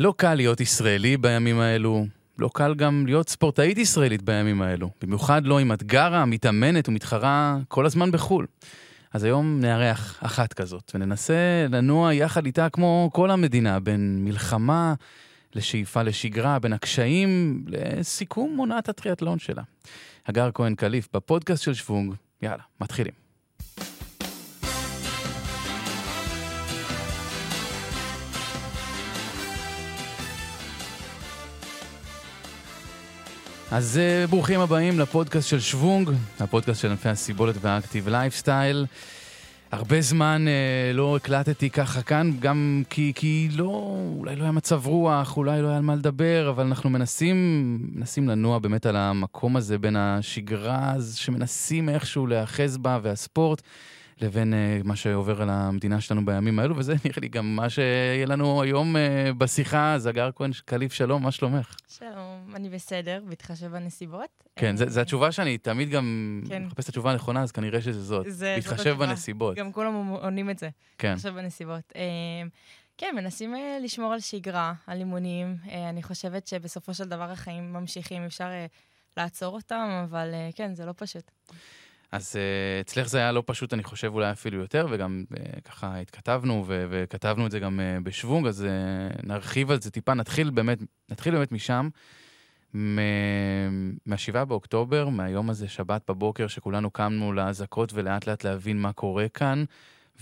לא קל להיות ישראלי בימים האלו, לא קל גם להיות ספורטאית ישראלית בימים האלו, במיוחד לא אם את גרה, מתאמנת ומתחרה כל הזמן בחול. אז היום נארח אחת כזאת, וננסה לנוע יחד איתה כמו כל המדינה, בין מלחמה לשאיפה לשגרה, בין הקשיים לסיכום מונעת הטריאטלון שלה. הגר כהן קליף בפודקאסט של שוונג, יאללה, מתחילים. אז ברוכים הבאים לפודקאסט של שוונג, הפודקאסט של ענפי הסיבולת והאקטיב לייפסטייל. הרבה זמן לא הקלטתי ככה כאן, גם כי אולי לא היה מצב רוח, אולי לא היה על מה לדבר, אבל אנחנו מנסים לנוע באמת על המקום הזה בין השגרה, שמנסים איכשהו להאחז בה והספורט, לבין מה שעובר על המדינה שלנו בימים האלו, וזה נראה לי גם מה שיהיה לנו היום בשיחה. הגר כהן קליף, שלום, מה שלומך? שלום, אני בסדר, בהתחשב בנסיבות. כן, זו התשובה שאני תמיד גם מחפש את התשובה הנכונה, אז כנראה שזה זאת. בהתחשב בנסיבות. גם כולם עונים את זה, בהתחשב בנסיבות. כן, מנסים לשמור על שגרה, על לימונים. אני חושבת שבסופו של דבר החיים ממשיכים, אפשר לעצור אותם, אבל כן, זה לא פשוט. אז אצלך זה היה לא פשוט, אני חושב, אולי אפילו יותר, וגם ככה התכתבנו, וכתבנו את זה גם בשוונג, אז נרחיב על זה טיפה, נתחיל באמת משם, מה-7 באוקטובר, מהיום הזה, שבת בבוקר, שכולנו קמנו להזעקות ולאט לאט להבין מה קורה כאן,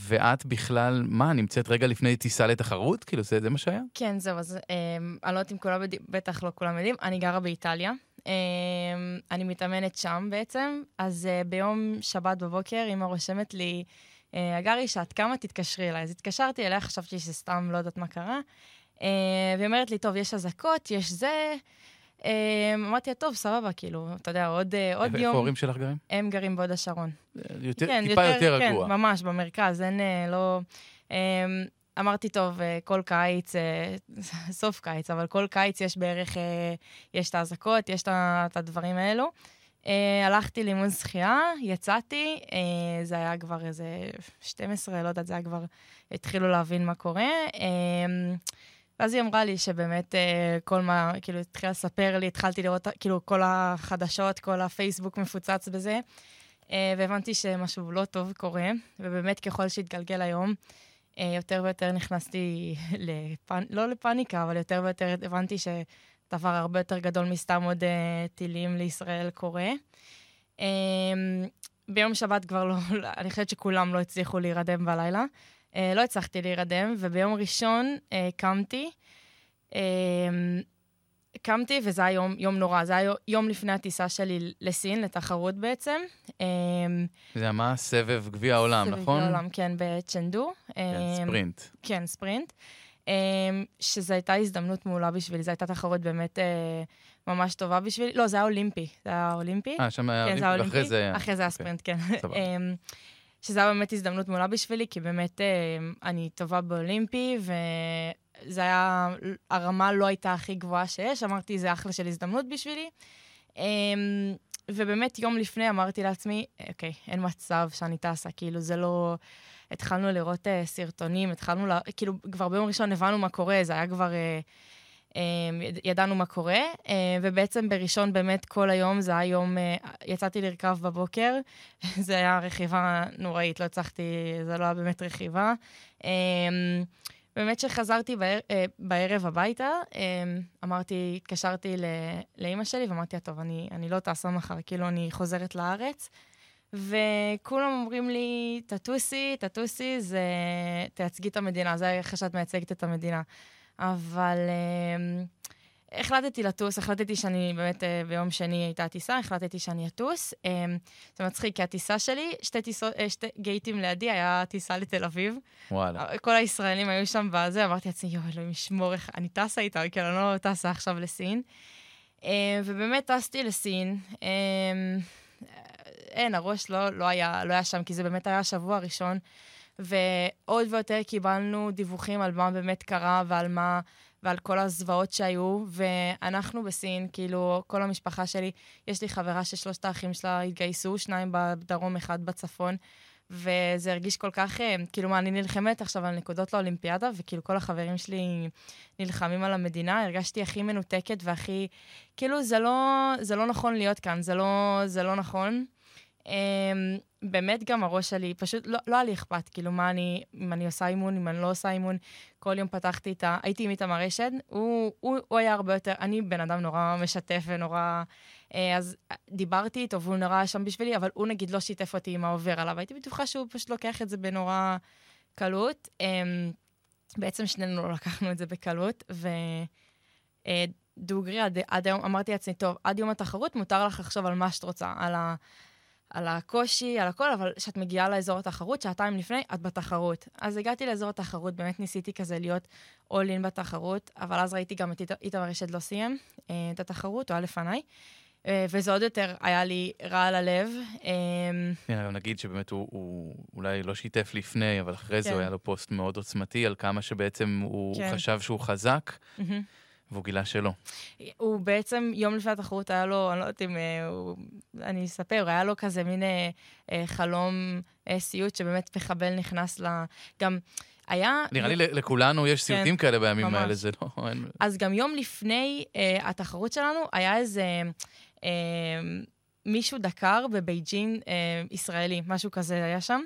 ואת בכלל, מה, נמצאת רגע לפני טיסה לתחרות? כאילו, זה מה שהיה? כן, זהו, אז אני לא יודעת אם כולם יודעים, בטח לא כולם יודעים, אני גרה באיטליה, אני מתאמנת שם בעצם, אז ביום שבת בבוקר, אמא רושמת לי, הגרי, שאת כמה תתקשרי אליי, אז התקשרתי אליה, חשבתי שסתם לא יודעת מה קרה, והיא אומרת לי, טוב, יש הזעקות, יש זה, אמרתי, טוב, סבבה, כאילו, אתה יודע, עוד יום... איפה ההורים שלך גרים? הם גרים בעוד השרון. טיפה יותר רגוע. כן, ממש, במרכז, אין, לא... אמרתי, טוב, כל קיץ, סוף קיץ, אבל כל קיץ יש בערך, יש את האזעקות, יש את הדברים האלו. הלכתי לאימון שחייה, יצאתי, זה היה כבר איזה 12, לא יודעת, זה היה כבר, התחילו להבין מה קורה. ואז היא אמרה לי שבאמת כל מה, כאילו, התחילה לספר לי, התחלתי לראות, כאילו, כל החדשות, כל הפייסבוק מפוצץ בזה, והבנתי שמשהו לא טוב קורה, ובאמת ככל שהתגלגל היום, יותר ויותר נכנסתי, לא לפניקה, אבל יותר ויותר הבנתי שדבר הרבה יותר גדול מסתם עוד טילים לישראל קורה. ביום שבת כבר לא, אני חושבת שכולם לא הצליחו להירדם בלילה, לא הצלחתי להירדם, וביום ראשון קמתי, וזה היה יום נורא, זה היה יום לפני הטיסה שלי לסין, לתחרות בעצם. זה מה? סבב גביע העולם, נכון? סבב גביע העולם, כן, בצ'נדו. כן, ספרינט. כן, ספרינט. שזו הייתה הזדמנות מעולה בשבילי, זו הייתה תחרות באמת ממש טובה בשבילי. לא, זה היה אולימפי. זה היה אולימפי. שם היה אולימפי, ואחרי זה היה... אחרי זה היה ספרינט, כן. סבבה. שזו הייתה באמת הזדמנות מעולה בשבילי, כי באמת אני טובה באולימפי, וזה היה, הרמה לא הייתה הכי גבוהה שיש, אמרתי, זה אחלה של הזדמנות בשבילי, ובאמת יום לפני אמרתי לעצמי, אוקיי, אין מצב שאני טסה, כאילו זה לא, התחלנו לראות סרטונים, כאילו כבר ביום ראשון הבנו מה קורה, זה היה כבר, ידענו מה קורה, ובעצם בראשון באמת כל היום, זה היה יום, יצאתי לרכב בבוקר, זה היה רכיבה נוראית, לא הצלחתי, זה לא היה באמת רכיבה. באמת שחזרתי בערב הביתה, התקשרתי לאמא שלי, ואמרתי, טוב, אני לא טסה מחר, כאילו אני חוזרת לארץ, וכולם אומרים לי, תטוסי, זה תייצגי את המדינה, זה היה חשת מייצגת את המדינה. אבל החלטתי לטוס, החלטתי שאני באמת ביום שני הייתה טיסה, החלטתי שאני אטוס. זה מצחיק, כי הטיסה שלי, שתי גייטים לידי, היה טיסה לתל אביב. וואלה. כל הישראלים היו שם בזה, אמרתי לעצמי, יואו, אלוהים ישמור, אני טסה איתה, כי אני לא טסה עכשיו לסין. ובאמת טסתי לסין. אין, הראש לא היה שם, כי זה באמת היה השבוע הראשון. ועוד ויותר קיבלנו דיווחים על מה באמת קרה ועל כל הזוועות שהיו, ואנחנו בסין, כאילו, כל המשפחה שלי, יש לי חברה ששלושת האחים שלה התגייסו, שניים בדרום, אחד בצפון, וזה הרגיש כל כך, כאילו מה, אני נלחמת עכשיו על נקודות לאולימפיאדה, וכאילו כל החברים שלי נלחמים על המדינה, הרגשתי הכי מנותקת והכי, כאילו זה לא נכון להיות כאן, זה לא נכון. באמת גם הראש שלי, פשוט לא היה לי אכפת, כאילו מה אני, אם אני עושה אימון, אם אני לא עושה אימון, כל יום פתחתי איתה, הייתי עם איתה מרשד, הוא היה הרבה יותר, אני בן אדם נורא משתף ונורא, אז דיברתי איתו, והוא נורא שם בשבילי, אבל הוא נגיד לא שיתף אותי עם העובר עליו, הייתי בטוחה שהוא פשוט לוקח את זה בנורא קלות, בעצם שנינו לא לקחנו את זה בקלות, ודוגרי עד היום, אמרתי לעצמי, טוב, עד יום התחרות מותר לך לחשוב על מה שאת רוצה, על הקושי, על הכל, אבל כשאת מגיעה לאזור התחרות, שעתיים לפני, את בתחרות. אז הגעתי לאזור התחרות, באמת ניסיתי כזה להיות all-in בתחרות, אבל אז ראיתי גם את איתי מרשד לא סיים את התחרות, הוא היה לפניי, וזה עוד יותר היה לי רע על הלב. נגיד שבאמת הוא אולי לא שיתף לפני, אבל אחרי זה הוא היה לו פוסט מאוד עוצמתי, על כמה שבעצם הוא חשב שהוא חזק, והוא גילה שלו. הוא בעצם, יום לפני התחרות היה לו, אני לא יודעת אם אני אספר, היה לו כזה מין חלום סיוט, שבאמת מחבל נכנס גם היה... נראה לי לכולנו יש סיוטים כאלה בימים האלה, זה לא... אז גם יום לפני התחרות שלנו, היה איזה... מישהו דקר בבייג'ין ישראלי, משהו כזה היה שם,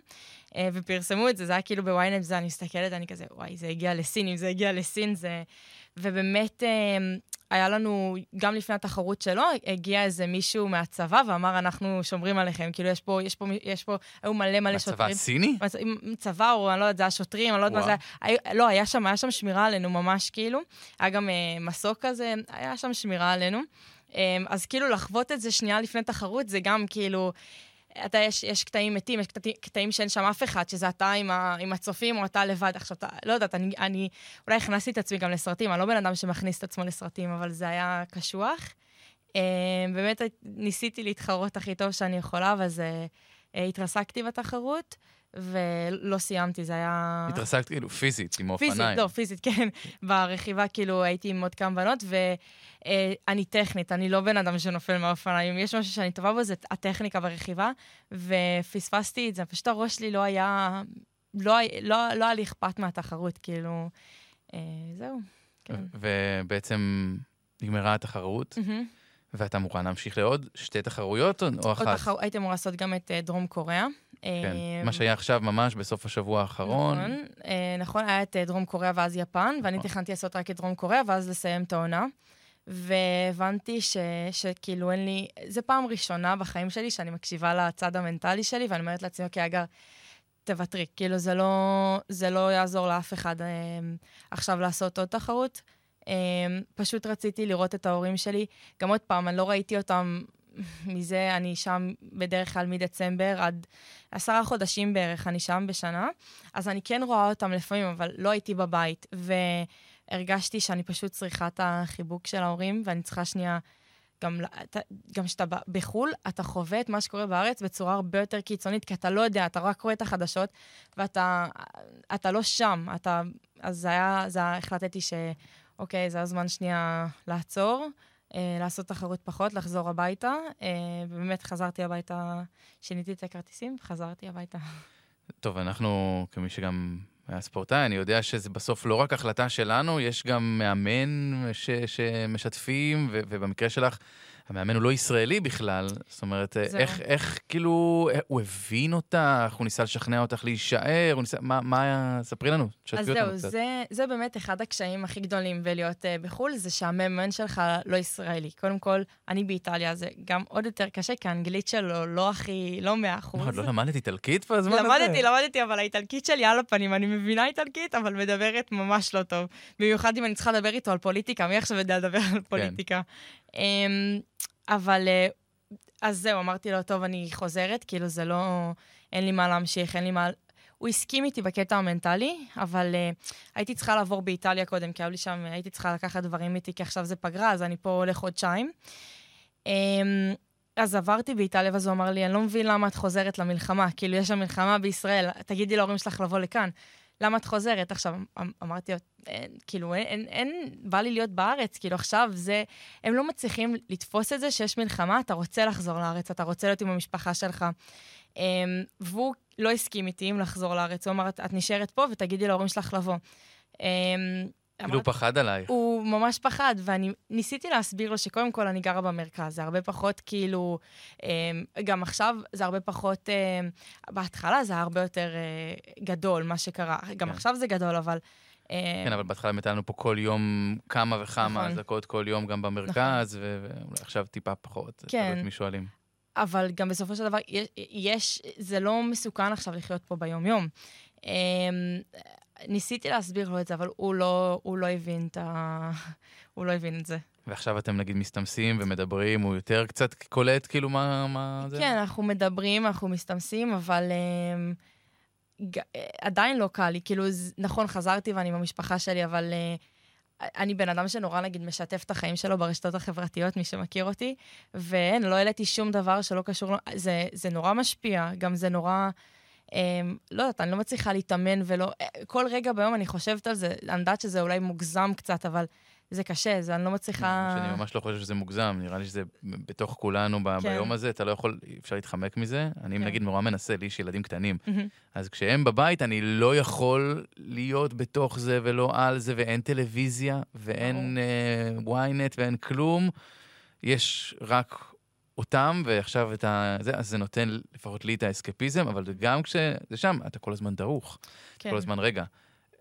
ופרסמו את זה, זה היה כאילו בוויינט, זה אני מסתכלת, אני כזה, וואי, זה הגיע לסין, אם זה הגיע לסין, זה... ובאמת היה לנו, גם לפני התחרות שלו, הגיע איזה מישהו מהצבא, ואמר, אנחנו שומרים עליכם, כאילו יש פה, היו מלא שוטרים. מהצבא הסיני? צבא, או אני לא יודעת, זה השוטרים, אני לא יודעת מה זה, לא, היה שם שמירה עלינו ממש כאילו, היה גם מסוק כזה, היה שם שמירה עלינו, אז כאילו לחוות את זה שנייה לפני תחרות, זה גם כאילו, יש קטעים מתים, יש קטעים שאין שם אף אחד, שזה אתה עם הצופים או אתה לבד. עכשיו, לא יודעת, אני אולי הכנסתי את עצמי גם לסרטים, אני לא בן אדם שמכניס את עצמו לסרטים, אבל זה היה קשוח. באמת ניסיתי להתחרות הכי טוב שאני יכולה, ואז התרסקתי בתחרות. ולא סיימתי, זה היה... התרסקת כאילו פיזית, עם אופניים. פיזית, לא, פיזית, כן. ברכיבה כאילו הייתי עם עוד כמה בנות, ואני טכנית, אני לא בן אדם שנופל מהאופניים. יש משהו שאני טובה בו, זה הטכניקה ברכיבה, ופספסתי את זה. פשוט הראש שלי לא היה... לא היה לי אכפת מהתחרות, כאילו... זהו, כן. ובעצם נגמרה התחרות, ואתה אמורה להמשיך לעוד שתי תחרויות או אחת? הייתי אמורה לעשות גם את דרום קוריאה. כן, מה שהיה עכשיו ממש בסוף השבוע האחרון. נכון, היה את דרום קוריאה ואז יפן, ואני תכננתי לעשות רק את דרום קוריאה, ואז לסיים את העונה. והבנתי שכאילו אין לי... זה פעם ראשונה בחיים שלי שאני מקשיבה לצד המנטלי שלי, ואני אומרת לעצמי, אוקיי, אגר, תוותרי. כאילו זה לא יעזור לאף אחד עכשיו לעשות עוד תחרות. פשוט רציתי לראות את ההורים שלי. גם עוד פעם, אני לא ראיתי אותם... מזה אני שם בדרך כלל מדצמבר עד 10 חודשים בערך, אני שם בשנה, אז אני כן רואה אותם לפעמים, אבל לא הייתי בבית, והרגשתי שאני פשוט צריכה את החיבוק של ההורים, ואני צריכה שנייה, גם שאתה בחול, אתה חווה את מה שקורה בארץ בצורה הרבה יותר קיצונית, כי אתה לא יודע, אתה רק רואה את החדשות, ואתה לא שם, אז החלטתי שאוקיי, זה הזמן שנייה לעצור, לעשות תחרות פחות, לחזור הביתה. באמת חזרתי הביתה, שיניתי את הכרטיסים, חזרתי הביתה. טוב, אנחנו, כמי שגם היה ספורטאי, אני יודע שזה בסוף לא רק החלטה שלנו, יש גם מאמן שמשתפים, ובמקרה שלך, המאמן הוא לא ישראלי בכלל. זאת אומרת, איך כאילו, הוא הבין אותך, הוא ניסה לשכנע אותך להישאר, מה היה, ספרי לנו, תשתפי אותנו קצת. אז זהו, זה באמת אחד הקשיים הכי גדולים בלהיות בחול, זה שהמאמן שלך לא ישראלי. קודם כל, אני באיטליה, זה גם עוד יותר קשה, כי האנגלית שלו לא הכי, לא 100%. לא למדת איטלקית בזמן הזה? למדתי, אבל האיטלקית שלי על הפנים, אני מבינה איטלקית, אבל מדברת ממש לא טוב. במיוחד אם אני צריכה לדבר איתו על פוליטיקה, מי עכשיו יודע לדבר על פוליטיקה? אבל, אז זהו, אמרתי לו, טוב, אני חוזרת, כאילו זה לא, אין לי מה להמשיך, הוא הסכים איתי בקטע המנטלי, אבל הייתי צריכה לעבור באיטליה קודם, כי הייתי צריכה לקחת דברים איתי, כי עכשיו זה פגרה, אז אני פה הולך חודשיים. אז עברתי באיטליה, ואז הוא אמר לי, אני לא מבין למה את חוזרת למלחמה, כאילו יש המלחמה בישראל, תגידי להורים שלך לבוא לכאן. למה את חוזרת? עכשיו, אמרתי, כאילו, בא לי להיות בארץ, כאילו, עכשיו זה, הם לא מצליחים לתפוס את זה שיש מלחמה, אתה רוצה לחזור לארץ, אתה רוצה להיות עם המשפחה שלך, והוא לא הסכים איתי אם לחזור לארץ. הוא אמר, את נשארת פה ותגידי להורים שלך לבוא. הוא פחד עלייך. הוא ממש פחד, ואני ניסיתי להסביר לו שקודם כל אני גרה במרכז, זה הרבה פחות כאילו, גם עכשיו זה הרבה פחות, בהתחלה זה הרבה יותר גדול מה שקרה, גם עכשיו זה גדול, אבל... כן, אבל בהתחלה מטענו פה כל יום כמה וכמה, הזדקות כל יום גם במרכז, ועכשיו טיפה פחות, הרבה משואלים. אבל גם בסופו של דבר, זה לא מסוכן עכשיו לחיות פה ביום יום. ניסיתי להסביר לו את זה, אבל הוא לא הבין את זה. ועכשיו אתם נגיד מסתמסים ומדברים, הוא יותר קצת קולט כאילו מה זה? כן, אנחנו מדברים, אנחנו מסתמסים, אבל עדיין לא קל לי. כאילו, נכון, חזרתי ואני עם המשפחה שלי, אבל אני בן אדם שנורא נגיד משתף את החיים שלו ברשתות החברתיות, מי שמכיר אותי, ואין, לא העליתי שום דבר שלא קשור, זה נורא משפיע, גם זה נורא... לא יודעת, אני לא מצליחה להתאמן ולא, כל רגע ביום אני חושבת על זה, אני יודעת שזה אולי מוגזם קצת, אבל זה קשה, זה אני לא מצליחה... שאני ממש לא חושבת שזה מוגזם, נראה לי שזה בתוך כולנו ביום הזה, אתה לא יכול, אפשר להתחמק מזה, אני נגיד נורא מנסה, לי יש ילדים קטנים, אז כשהם בבית אני לא יכול להיות בתוך זה ולא על זה, ואין טלוויזיה, ואין וויינט, ואין כלום, יש רק... אותם, ועכשיו את זה, אז זה נותן לפחות לי את האסקפיזם, אבל גם כשזה שם, אתה כל הזמן דרוך. כן. כל הזמן, רגע.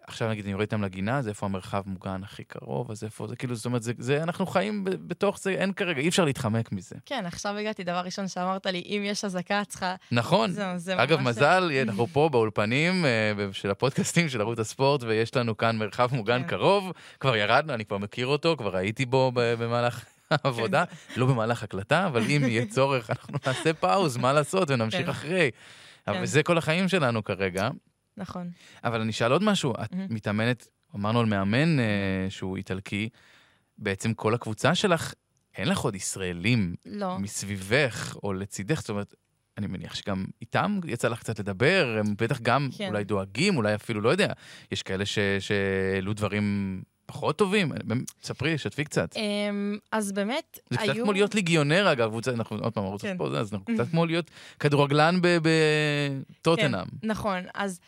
עכשיו נגיד, אני יורד איתם לגינה, זה איפה המרחב מוגן הכי קרוב, אז איפה זה, כאילו, זאת אומרת, זה, אנחנו חיים בתוך זה, אין כרגע, אי אפשר להתחמק מזה. כן, עכשיו הגעתי, דבר ראשון שאמרת לי, אם יש הזקה, צריכה... נכון. זה אגב, מזל, אנחנו פה באולפנים של הפודקאסטים, של ערוץ הספורט, ויש לנו כאן מרחב מוגן קרוב, כבר ירדנו, אני כבר מכיר אותו, כבר ראיתי בו במהלך... עבודה, לא במהלך הקלטה, אבל אם יהיה צורך, אנחנו נעשה פאוז, מה לעשות, ונמשיך אחרי. אבל זה כל החיים שלנו כרגע. נכון. אבל אני שאל עוד משהו, את מתאמנת, אמרנו על מאמן שהוא איטלקי, בעצם כל הקבוצה שלך, אין לך עוד ישראלים מסביבך או לצידך, זאת אומרת, אני מניח שגם איתם יצא לך קצת לדבר, הם בטח גם אולי דואגים, אולי אפילו לא יודע, יש כאלה שאלו דברים... פחות טובים, ספרי, שתפי קצת. אז באמת, היו... זה קצת כמו להיות ליגיונר, אגב, אנחנו עוד פעם רוצים פה, אז אנחנו קצת כמו להיות כדורגלן בטוטנאם. נכון, אז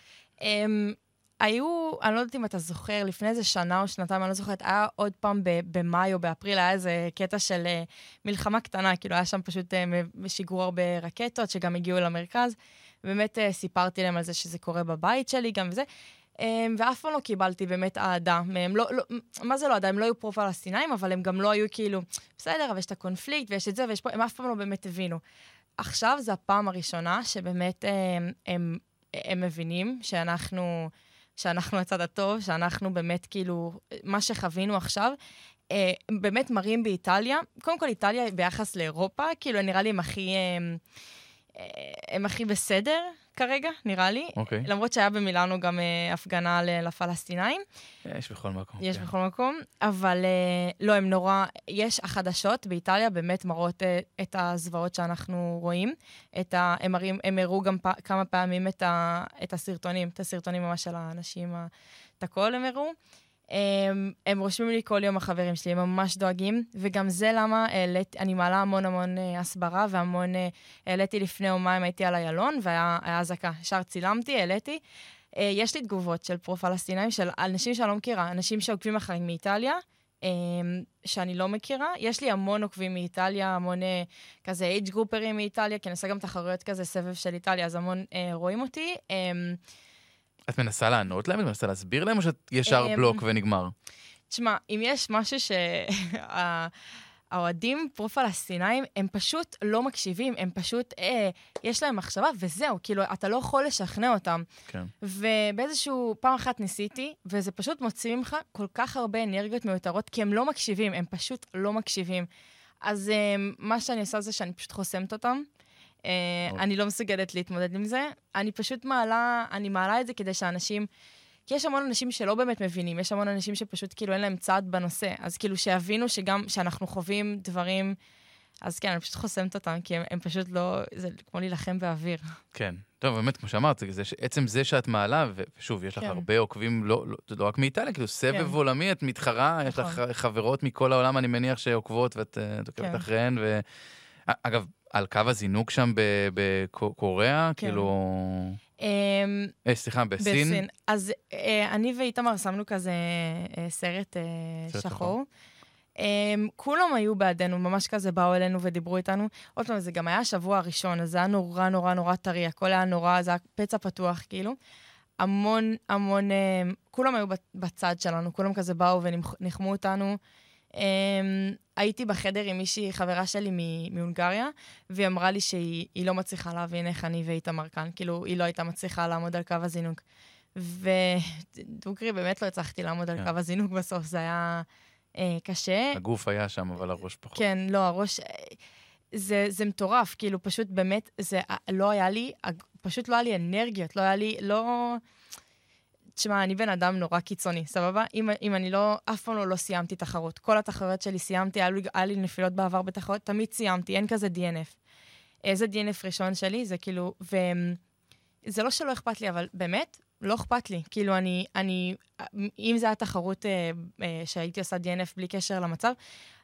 היו, אני לא יודעת אם אתה זוכר, לפני איזה שנה או שנתיים, אני לא זוכרת, היה עוד פעם במאי או באפריל, היה איזה קטע של מלחמה קטנה, כאילו היה שם פשוט שיגור הרבה רקטות, שגם הגיעו למרכז, באמת סיפרתי להם על זה שזה קורה בבית שלי, גם וזה, ואף פעם לא קיבלתי באמת אהדה מהם, מה זה לא אהדה, הם לא היו פרו-פלסטינאים, אבל הם גם לא היו כאילו, בסדר, אבל יש את הקונפליקט ויש את זה ויש פה, הם אף פעם לא באמת הבינו. עכשיו זו הפעם הראשונה שבאמת הם מבינים שאנחנו הצד הטוב, שאנחנו באמת כאילו, מה שחווינו עכשיו, באמת מראים באיטליה, קודם כל איטליה ביחס לאירופה, כאילו נראה לי הם הכי בסדר כרגע, נראה לי. Okay. למרות שהיה במילאנו גם הפגנה לפלסטינאים. יש בכל מקום. יש בכל מקום, אבל לא, הם נורא... יש החדשות באיטליה באמת מראות את הזוועות שאנחנו רואים. הם הראו גם כמה פעמים את הסרטונים, ממש של האנשים, את הכל הם הראו. הם רושמים לי כל יום החברים שלי, הם ממש דואגים, וגם זה למה אני מעלה המון הסברה, והמון העליתי לפני יומיים, הייתי על הילון, והיה הזקה, ישר צילמתי, העליתי, יש לי תגובות של פרו-פלסטינאים, של אנשים שאני לא מכירה, אנשים שעוקבים אחרי מאיטליה, שאני לא מכירה, יש לי המון עוקבים מאיטליה, המון כזה אייג' גרופרים מאיטליה, כי אני עושה גם תחרויות כזה סבב של איטליה, אז המון רואים אותי, את מנסה לענות להם? את מנסה להסביר להם או שאת ישר בלוק ונגמר? תשמע, אם יש משהו שהאוהדים פרו-פלסטינאים, הם פשוט לא מקשיבים, הם פשוט, יש להם מחשבה וזהו, כאילו, אתה לא יכול לשכנע אותם. כן. ובאיזשהו פעם אחת ניסיתי, וזה פשוט מוציא ממך כל כך הרבה אנרגיות מיותרות, כי הם לא מקשיבים, הם פשוט לא מקשיבים. אז מה שאני עושה זה שאני פשוט חוסמת אותם, אני לא מסוגלת להתמודד עם זה, אני פשוט מעלה את זה כדי שאנשים, כי יש המון אנשים שלא באמת מבינים, יש המון אנשים שפשוט כאילו אין להם צעד בנושא, אז כאילו שיבינו שגם שאנחנו חווים דברים, אז כן, אני פשוט חוסמת אותם, כי הם פשוט לא, זה כמו להילחם באוויר. כן, טוב, באמת כמו שאמרת, עצם זה שאת מעלה, ושוב, יש לך הרבה עוקבים, לא רק מאיטליה, כאילו סבב עולמי, את מתחרה, יש לך חברות מכל העולם, אני מניח שעוקבות ואת עוקבת אחריהן, אגב, על קו הזינוק שם בקוריאה, כאילו... סליחה, בסין. אז אני ואיתמר שמנו כזה סרט שחור. כולם היו בעדינו, ממש כזה באו אלינו ודיברו איתנו. עוד פעם, זה גם היה השבוע הראשון, אז זה היה נורא נורא נורא טרי, הכל היה נורא, זה היה פצע פתוח, כאילו. המון, המון, כולם היו בצד שלנו, כולם כזה באו ונחמו אותנו. הייתי בחדר עם מישהי, חברה שלי מהונגריה, והיא אמרה לי שהיא לא מצליחה להבין איך אני ואיתמר כאן, כאילו היא לא הייתה מצליחה לעמוד על קו הזינוק. ודוגרי, באמת לא הצלחתי לעמוד על קו הזינוק בסוף, זה היה קשה. הגוף היה שם, אבל הראש פחות. כן, לא, הראש... זה מטורף, כאילו פשוט באמת, זה לא היה לי, פשוט לא היה לי אנרגיות, לא היה לי, לא... תשמע, אני בן אדם נורא קיצוני, סבבה? אם אני לא, אף פעם לא סיימתי תחרות. כל התחרות שלי סיימתי, היה לי נפילות בעבר בתחרות, תמיד סיימתי, אין כזה DNF. איזה DNF ראשון שלי, זה כאילו, וזה לא שלא אכפת לי, אבל באמת, לא אכפת לי. כאילו, אם זה היה תחרות שהייתי עושה DNF בלי קשר למצב,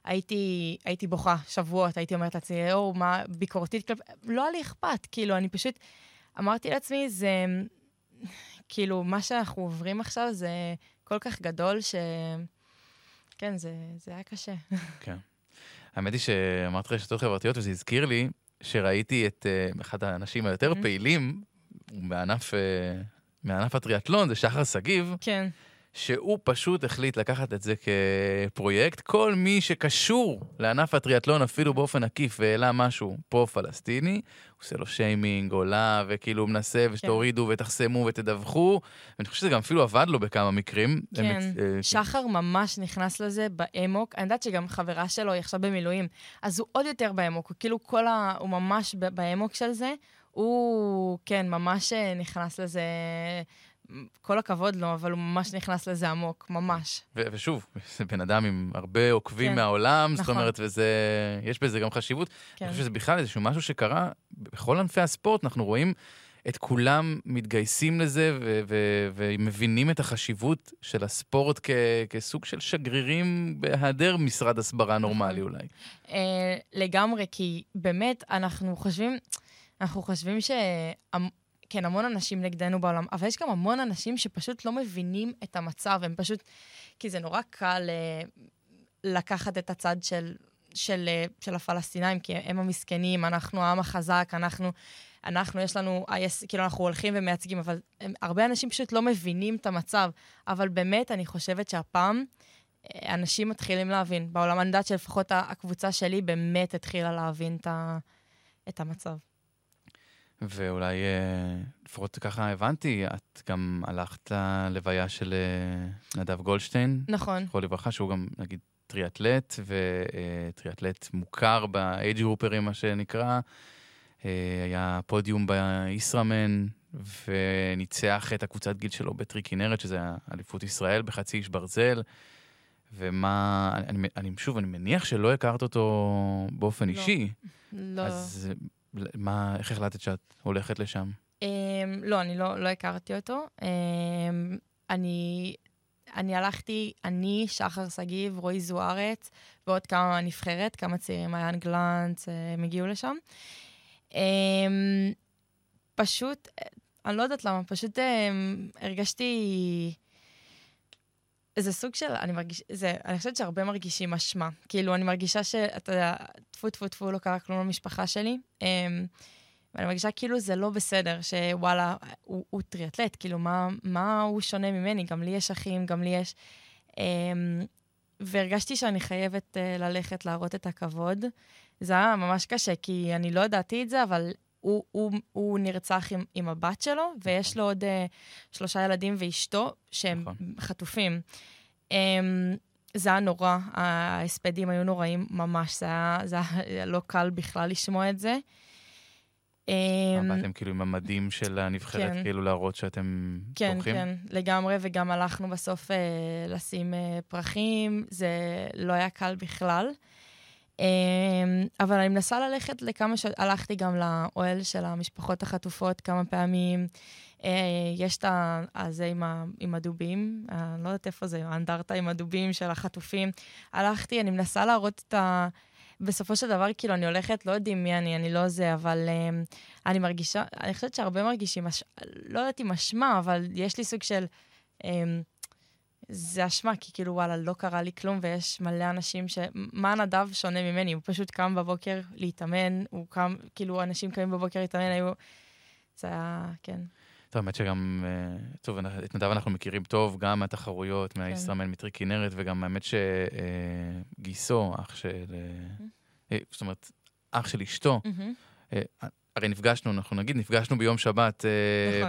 הייתי בוכה שבועות, הייתי אומרת לעצמי, מה ביקורתית כלפי, לא היה לי אכפת, כאילו, אני פשוט, אמרתי לעצמי, זה... כאילו, מה שאנחנו עוברים עכשיו זה כל כך גדול ש... כן, זה היה קשה. כן. האמת היא שאמרת רשתות חברתיות, וזה הזכיר לי שראיתי את אחד האנשים היותר פעילים, מענף הטריאתלון, זה שחר סגיב. כן. שהוא פשוט החליט לקחת את זה כפרויקט. כל מי שקשור לענף הטריאתלון, אפילו באופן עקיף, והעלה משהו פה פלסטיני, הוא עושה לו שיימינג, עולה, וכאילו מנסה, ושתורידו, ותחסמו, ותדווחו. ואני חושב שזה גם אפילו עבד לו בכמה מקרים. כן, שחר ממש נכנס לזה באמוק. אני יודעת שגם חברה שלו היא עכשיו במילואים, אז הוא עוד יותר באמוק. כאילו הוא ממש באמוק של זה. הוא, כן, ממש נכנס לזה... כל הכבוד לו, אבל הוא ממש נכנס לזה עמוק, ממש. ושוב, זה בן אדם עם הרבה עוקבים מהעולם, זאת אומרת, יש בזה גם חשיבות. אני חושב שזה בכלל איזשהו משהו שקרה, בכל ענפי הספורט אנחנו רואים את כולם מתגייסים לזה, ומבינים את החשיבות של הספורט כסוג של שגרירים בהיעדר משרד הסברה נורמלי אולי. לגמרי, כי באמת אנחנו חושבים ש... כן, המון אנשים נגדנו בעולם, אבל יש גם המון אנשים שפשוט לא מבינים את המצב, הם פשוט, כי זה נורא קל לקחת את הצד של הפלסטינאים, כי הם המסכנים, אנחנו העם החזק, אנחנו יש לנו, כאילו אנחנו הולכים ומייצגים, אבל הרבה אנשים פשוט לא מבינים את המצב, אבל באמת אני חושבת שהפעם אנשים מתחילים להבין, בעולם אני יודעת שלפחות הקבוצה שלי באמת התחילה להבין את המצב. ואולי, לפחות ככה הבנתי, את גם הלכת ללוויה של נדב גולדשטיין. נכון. יכול לברכה שהוא גם, נגיד, טריאטלט, וטריאטלט מוכר באייג' רופרים, מה שנקרא. היה פודיום בישראמן, וניצח את הקבוצת גיל שלו בטריקינרת, שזה היה אליפות ישראל, בחצי איש ברזל. ומה, שוב, אני מניח שלא הכרת אותו באופן אישי. לא. אז... איך החלטת שאת הולכת לשם? לא, אני לא הכרתי אותו. אני הלכתי, אני, שחר סגיב, רועי זוארץ, ועוד כמה נבחרת, כמה צעירים, היה אנגלנץ, הם הגיעו לשם. פשוט, אני לא יודעת למה, פשוט הרגשתי... זה סוג של, אני חושבת שהרבה מרגישים אשמה. כאילו, אני מרגישה שאתה יודע, טפו, טפו, טפו, לא קרה כלום למשפחה שלי. ואני מרגישה כאילו זה לא בסדר, שוואלה, הוא טריאטלט, כאילו, מה הוא שונה ממני? גם לי יש אחים, גם לי יש... והרגשתי שאני חייבת ללכת להראות את הכבוד. זה היה ממש קשה, כי אני לא ידעתי את זה, אבל... הוא נרצח עם הבת שלו, ויש לו עוד 3 ילדים ואשתו, שהם חטופים. זה היה נורא, ההספדים היו נוראים ממש, זה היה לא קל בכלל לשמוע את זה. באתם כאילו עם המדים של הנבחרת, כאילו להראות שאתם תומכים? כן, לגמרי, וגם הלכנו בסוף לשים פרחים, זה לא היה קל בכלל. אבל אני מנסה ללכת לכמה שהלכתי גם לאוהל של המשפחות החטופות כמה פעמים. יש את הזה עם הדובים, אני לא יודעת איפה זה, האנדרטה עם הדובים של החטופים. הלכתי, אני מנסה להראות את בסופו של דבר, כאילו, אני הולכת, לא יודעים מי אני לא זה, אבל אני מרגישה, אני חושבת שהרבה מרגישים, לא יודעת אם אשמה, אבל יש לי סוג של, זה אשמה, כי כאילו, וואלה, לא קרה לי כלום, ויש מלא אנשים מה נדב שונה ממני? הוא פשוט קם בבוקר להתאמן, הוא קם, כאילו, אנשים קמים בבוקר להתאמן, היו, זה היה, כן. טוב, באמת שגם, טוב, את נדב אנחנו מכירים טוב, גם מהתחרויות, מהישראמן, מטרי כנרת, וגם האמת שגיסו, אח של, זאת אומרת, אח של אשתו, הרי נפגשנו, אנחנו נגיד, נפגשנו ביום שבת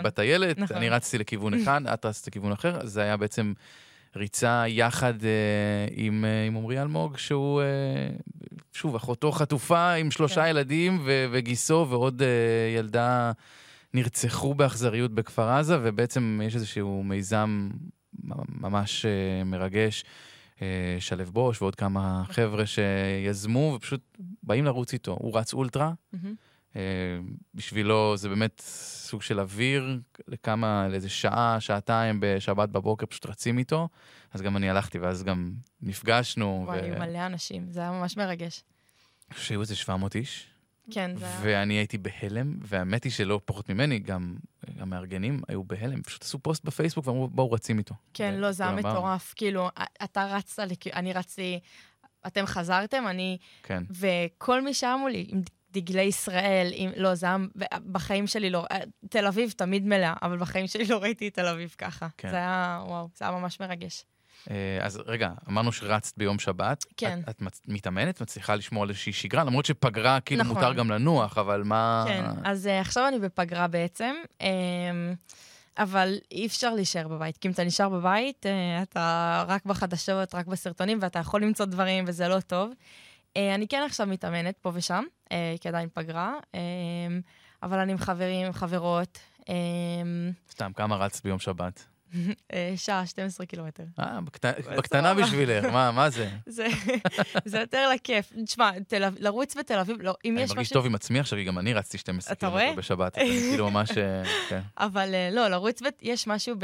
בטיילת, אני רצתי לכיוון אחד, את רצת לכיוון אחר, זה היה בעצם ריצה יחד עם עומרי אלמוג, שהוא, שוב, אחותו חטופה עם 3 ילדים, וגיסו ועוד ילדה, נרצחו באכזריות בכפר עזה, ובעצם יש איזשהו מיזם ממש מרגש, שלב בוש ועוד כמה חבר'ה שיזמו, ופשוט באים לרוץ איתו. הוא רץ אולטרה, בשבילו זה באמת סוג של אוויר, לאיזה שעה, שעתיים בשבת בבוקר, פשוט רצים איתו, אז גם אני הלכתי, ואז גם נפגשנו. וואי, מלא אנשים, זה היה ממש מרגש. שהיו איזה 700 איש. כן, ואני הייתי בהלם, והאמת היא שלא פחות ממני, גם המארגנים היו בהלם, פשוט עשו פוסט בפייסבוק ואמרו, בואו רצים איתו. כן, לא, זה היה מטורף, כאילו, אתה רצת, אני רצתי, אתם חזרתם, אני, וכל מי שעמו לי, עם דגלי ישראל, לא, זה היה, בחיים שלי לא, תל אביב תמיד מלאה, אבל בחיים שלי לא ראיתי תל אביב ככה. זה היה, וואו, זה היה ממש מרגש. אז רגע, אמרנו שרצת ביום שבת, כן. את מתאמנת, מצליחה לשמור על איזושהי שגרה, למרות שפגרה כאילו נכון. מותר גם לנוח, אבל מה... כן, אז עכשיו אני בפגרה בעצם, אבל אי אפשר להישאר בבית, כי אם אתה נשאר בבית, אתה רק בחדשות, רק בסרטונים, ואתה יכול למצוא דברים, וזה לא טוב. אני כן עכשיו מתאמנת פה ושם, כי עדיין פגרה, אבל אני עם חברים, חברות. סתם, כמה רצת ביום שבת? שעה, 12 קילומטר. בקטנה בשבילך, מה זה? זה יותר לכיף. תשמע, לרוץ בתל אביב, אני מרגיש טוב עם עצמי עכשיו, כי גם אני רצתי 12 קילומטר בשבת. כאילו ממש... אבל לא, לרוץ, יש משהו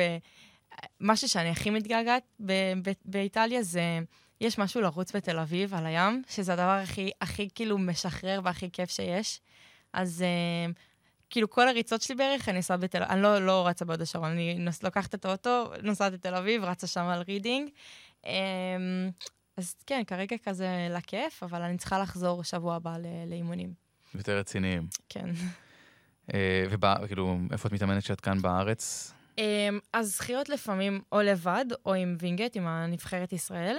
משהו שאני הכי מתגעגעת באיטליה, זה יש משהו לרוץ בתל אביב על הים, שזה הדבר הכי כאילו משחרר והכי כיף שיש. אז... כאילו כל הריצות שלי בערך, אני נוסעת בתל אביב, אני לא רצה בעוד השרון, אני לוקחת את האוטו, נוסעת לתל אביב, רצה שם על רידינג. אז כן, כרגע כזה לכיף, אבל אני צריכה לחזור שבוע הבא לאימונים. יותר רציניים. כן. וכאילו, איפה את מתאמנת שאת כאן בארץ? אז זכיות לפעמים או לבד, או עם וינגט, עם הנבחרת ישראל,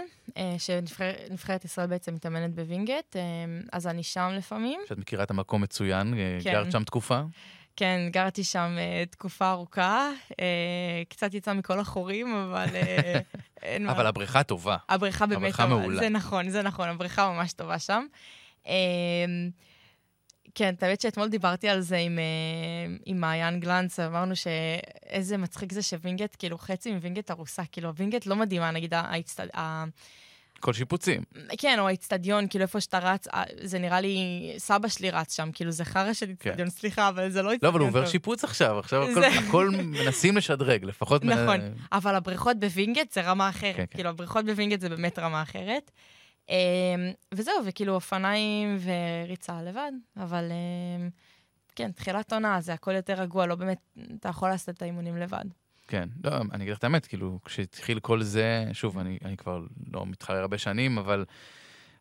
שנבחרת ישראל בעצם מתאמנת בווינגט, אז אני שם לפעמים. שאת מכירה את המקום מצוין, כן. גרת שם תקופה? כן, גרתי שם תקופה ארוכה, קצת יצא מכל החורים, אבל... אבל הבריכה טובה. הבריכה באמת טובה, זה נכון, הבריכה ממש טובה שם. כן, תמיד שאתמול דיברתי על זה עם מעיין גלנץ, אמרנו שאיזה מצחיק זה שווינגט, כאילו חצי מווינגט הרוסה, כאילו הווינגט לא מדהימה, נגיד כל שיפוצים. כן, או האצטדיון, כאילו איפה שאתה רץ, זה נראה לי, סבא שלי רץ שם, כאילו זה חרא של אצטדיון, סליחה, אבל זה לא אצטדיון. לא, אבל הוא עובר שיפוץ עכשיו הכל מנסים לשדרג, לפחות... נכון, אבל הבריכות בווינגט זה רמה אחרת, כאילו הבריכות בווינגט זה באמת רמה אחרת. וזהו, וכאילו אופניים וריצה לבד, אבל כן, תחילת עונה, זה הכל יותר רגוע, לא באמת, אתה יכול לעשות את האימונים לבד. כן, לא, אני אגיד לך את האמת, כאילו, כשהתחיל כל זה, שוב, אני כבר לא מתחרה הרבה שנים, אבל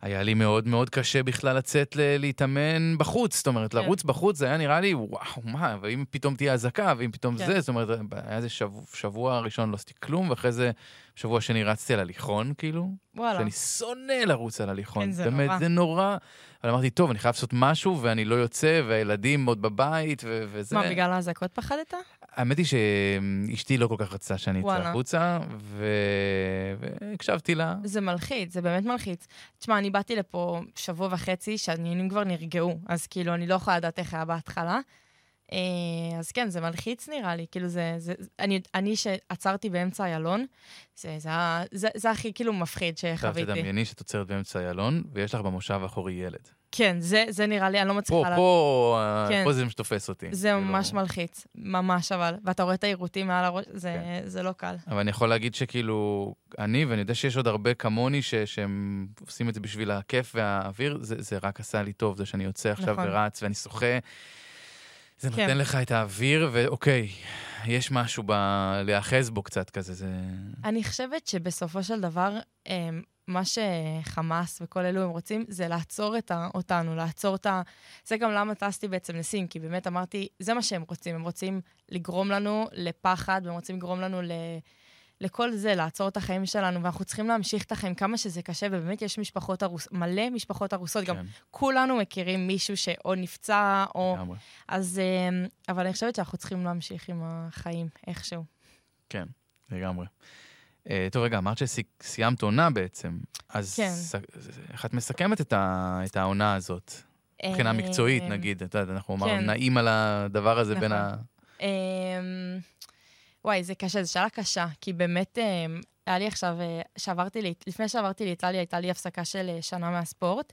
היה לי מאוד מאוד קשה בכלל לצאת להתאמן בחוץ, זאת אומרת, לרוץ בחוץ, זה היה נראה לי, וואו, מה, ואם פתאום תהיה הזקה, ואם פתאום זה, זאת אומרת, היה איזה שבוע ראשון לא עשיתי כלום, ואחרי זה שבוע שני רצתי על הליכון, כאילו, שאני שונא לרוץ על הליכון, באמת, זה נורא, אבל אמרתי, טוב, אני חייב לעשות משהו, ואני לא יוצא, והילדים עוד בבית, וזה. מה, בגלל ההזקות פחדת? האמת היא שאשתי לא כל כך רצה שאני אצא החוצה, והקשבתי לה. זה מלחיץ, זה באמת מלחיץ. תשמע, אני באתי לפה שבוע וחצי, שהעניינים כבר נרגעו, אז כאילו אני לא יכולה לדעת איך היה בהתחלה, אז כן, זה מלחיץ נראה לי, כאילו זה, אני שעצרתי באמצע הילון, זה הכי כאילו מפחיד שחוויתי. תדמייני שאת עוצרת באמצע הילון, ויש לך במושב האחורי ילד. כן, זה נראה לי, אני לא מצליחה לה... פה זה משתופס אותי. זה ממש מלחיץ, ממש אבל, ואתה רואה את העירותים מעל הראש, זה לא קל. אבל אני יכול להגיד שכאילו, ואני יודע שיש עוד הרבה כמוני שהם עושים את זה בשביל הכיף והאוויר, זה רק עשה לי טוב, זה שאני יוצא עכשיו ורץ ואני שוחה, זה נותן כן. לך את האוויר, ואוקיי, יש משהו להאחז בו קצת כזה. זה... אני חושבת שבסופו של דבר, מה שחמאס וכל אלו הם רוצים, זה לעצור אותנו, זה גם למה טסתי בעצם לסין, כי באמת אמרתי, זה מה שהם רוצים, הם רוצים לגרום לנו לפחד, והם רוצים לגרום לנו לכל זה, לעצור את החיים שלנו, ואנחנו צריכים להמשיך את החיים כמה שזה קשה, ובאמת יש משפחות הרוסות, מלא משפחות הרוסות, גם כולנו מכירים מישהו שאו נפצע, או... אז, אבל אני חושבת שאנחנו צריכים להמשיך עם החיים, איכשהו. כן, לגמרי. טוב, רגע, אמרת שסיימת עונה בעצם, אז איך את מסכמת את העונה הזאת? מבחינה מקצועית, נגיד, אנחנו אומרים, נעים על הדבר הזה בין ה... וואי, זה קשה, זה שאלה קשה, כי באמת היה לי עכשיו, לפני שעברתי לאיטליה, הייתה לי הפסקה של שנה מהספורט,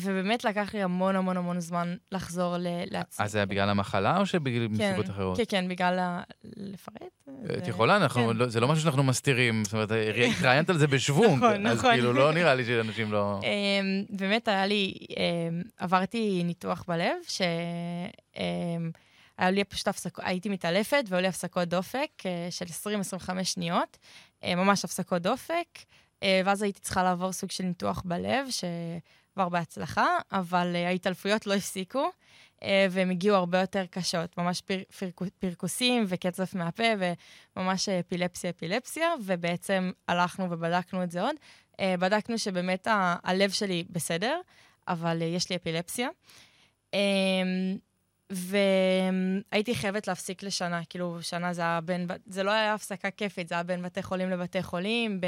ובאמת לקח לי המון המון המון זמן לחזור לעצמי. אז זה היה בגלל המחלה או שבמסיבות אחרות? כן, כן, בגלל לפרט. תיכולה, זה לא משהו שאנחנו מסתירים, זאת אומרת, התראיינת על זה בשוונג, אז כאילו לא נראה לי שאנשים לא... באמת היה לי, עברתי ניתוח בלב, הייתי מתעלפת, והיו לי הפסקות דופק של 20-25 שניות, ממש הפסקות דופק, ואז הייתי צריכה לעבור סוג של ניתוח בלב, שעבר בהצלחה, אבל ההתעלפויות לא הפסיקו, והם הגיעו הרבה יותר קשות, ממש פרקוסים וקצף מהפה, וממש אפילפסיה, ובעצם הלכנו ובדקנו את זה עוד, בדקנו שבאמת הלב שלי בסדר, אבל יש לי אפילפסיה, והייתי חייבת להפסיק לשנה, כאילו שנה זה לא היה הפסקה כיפית, זה היה בין בתי חולים לבתי חולים,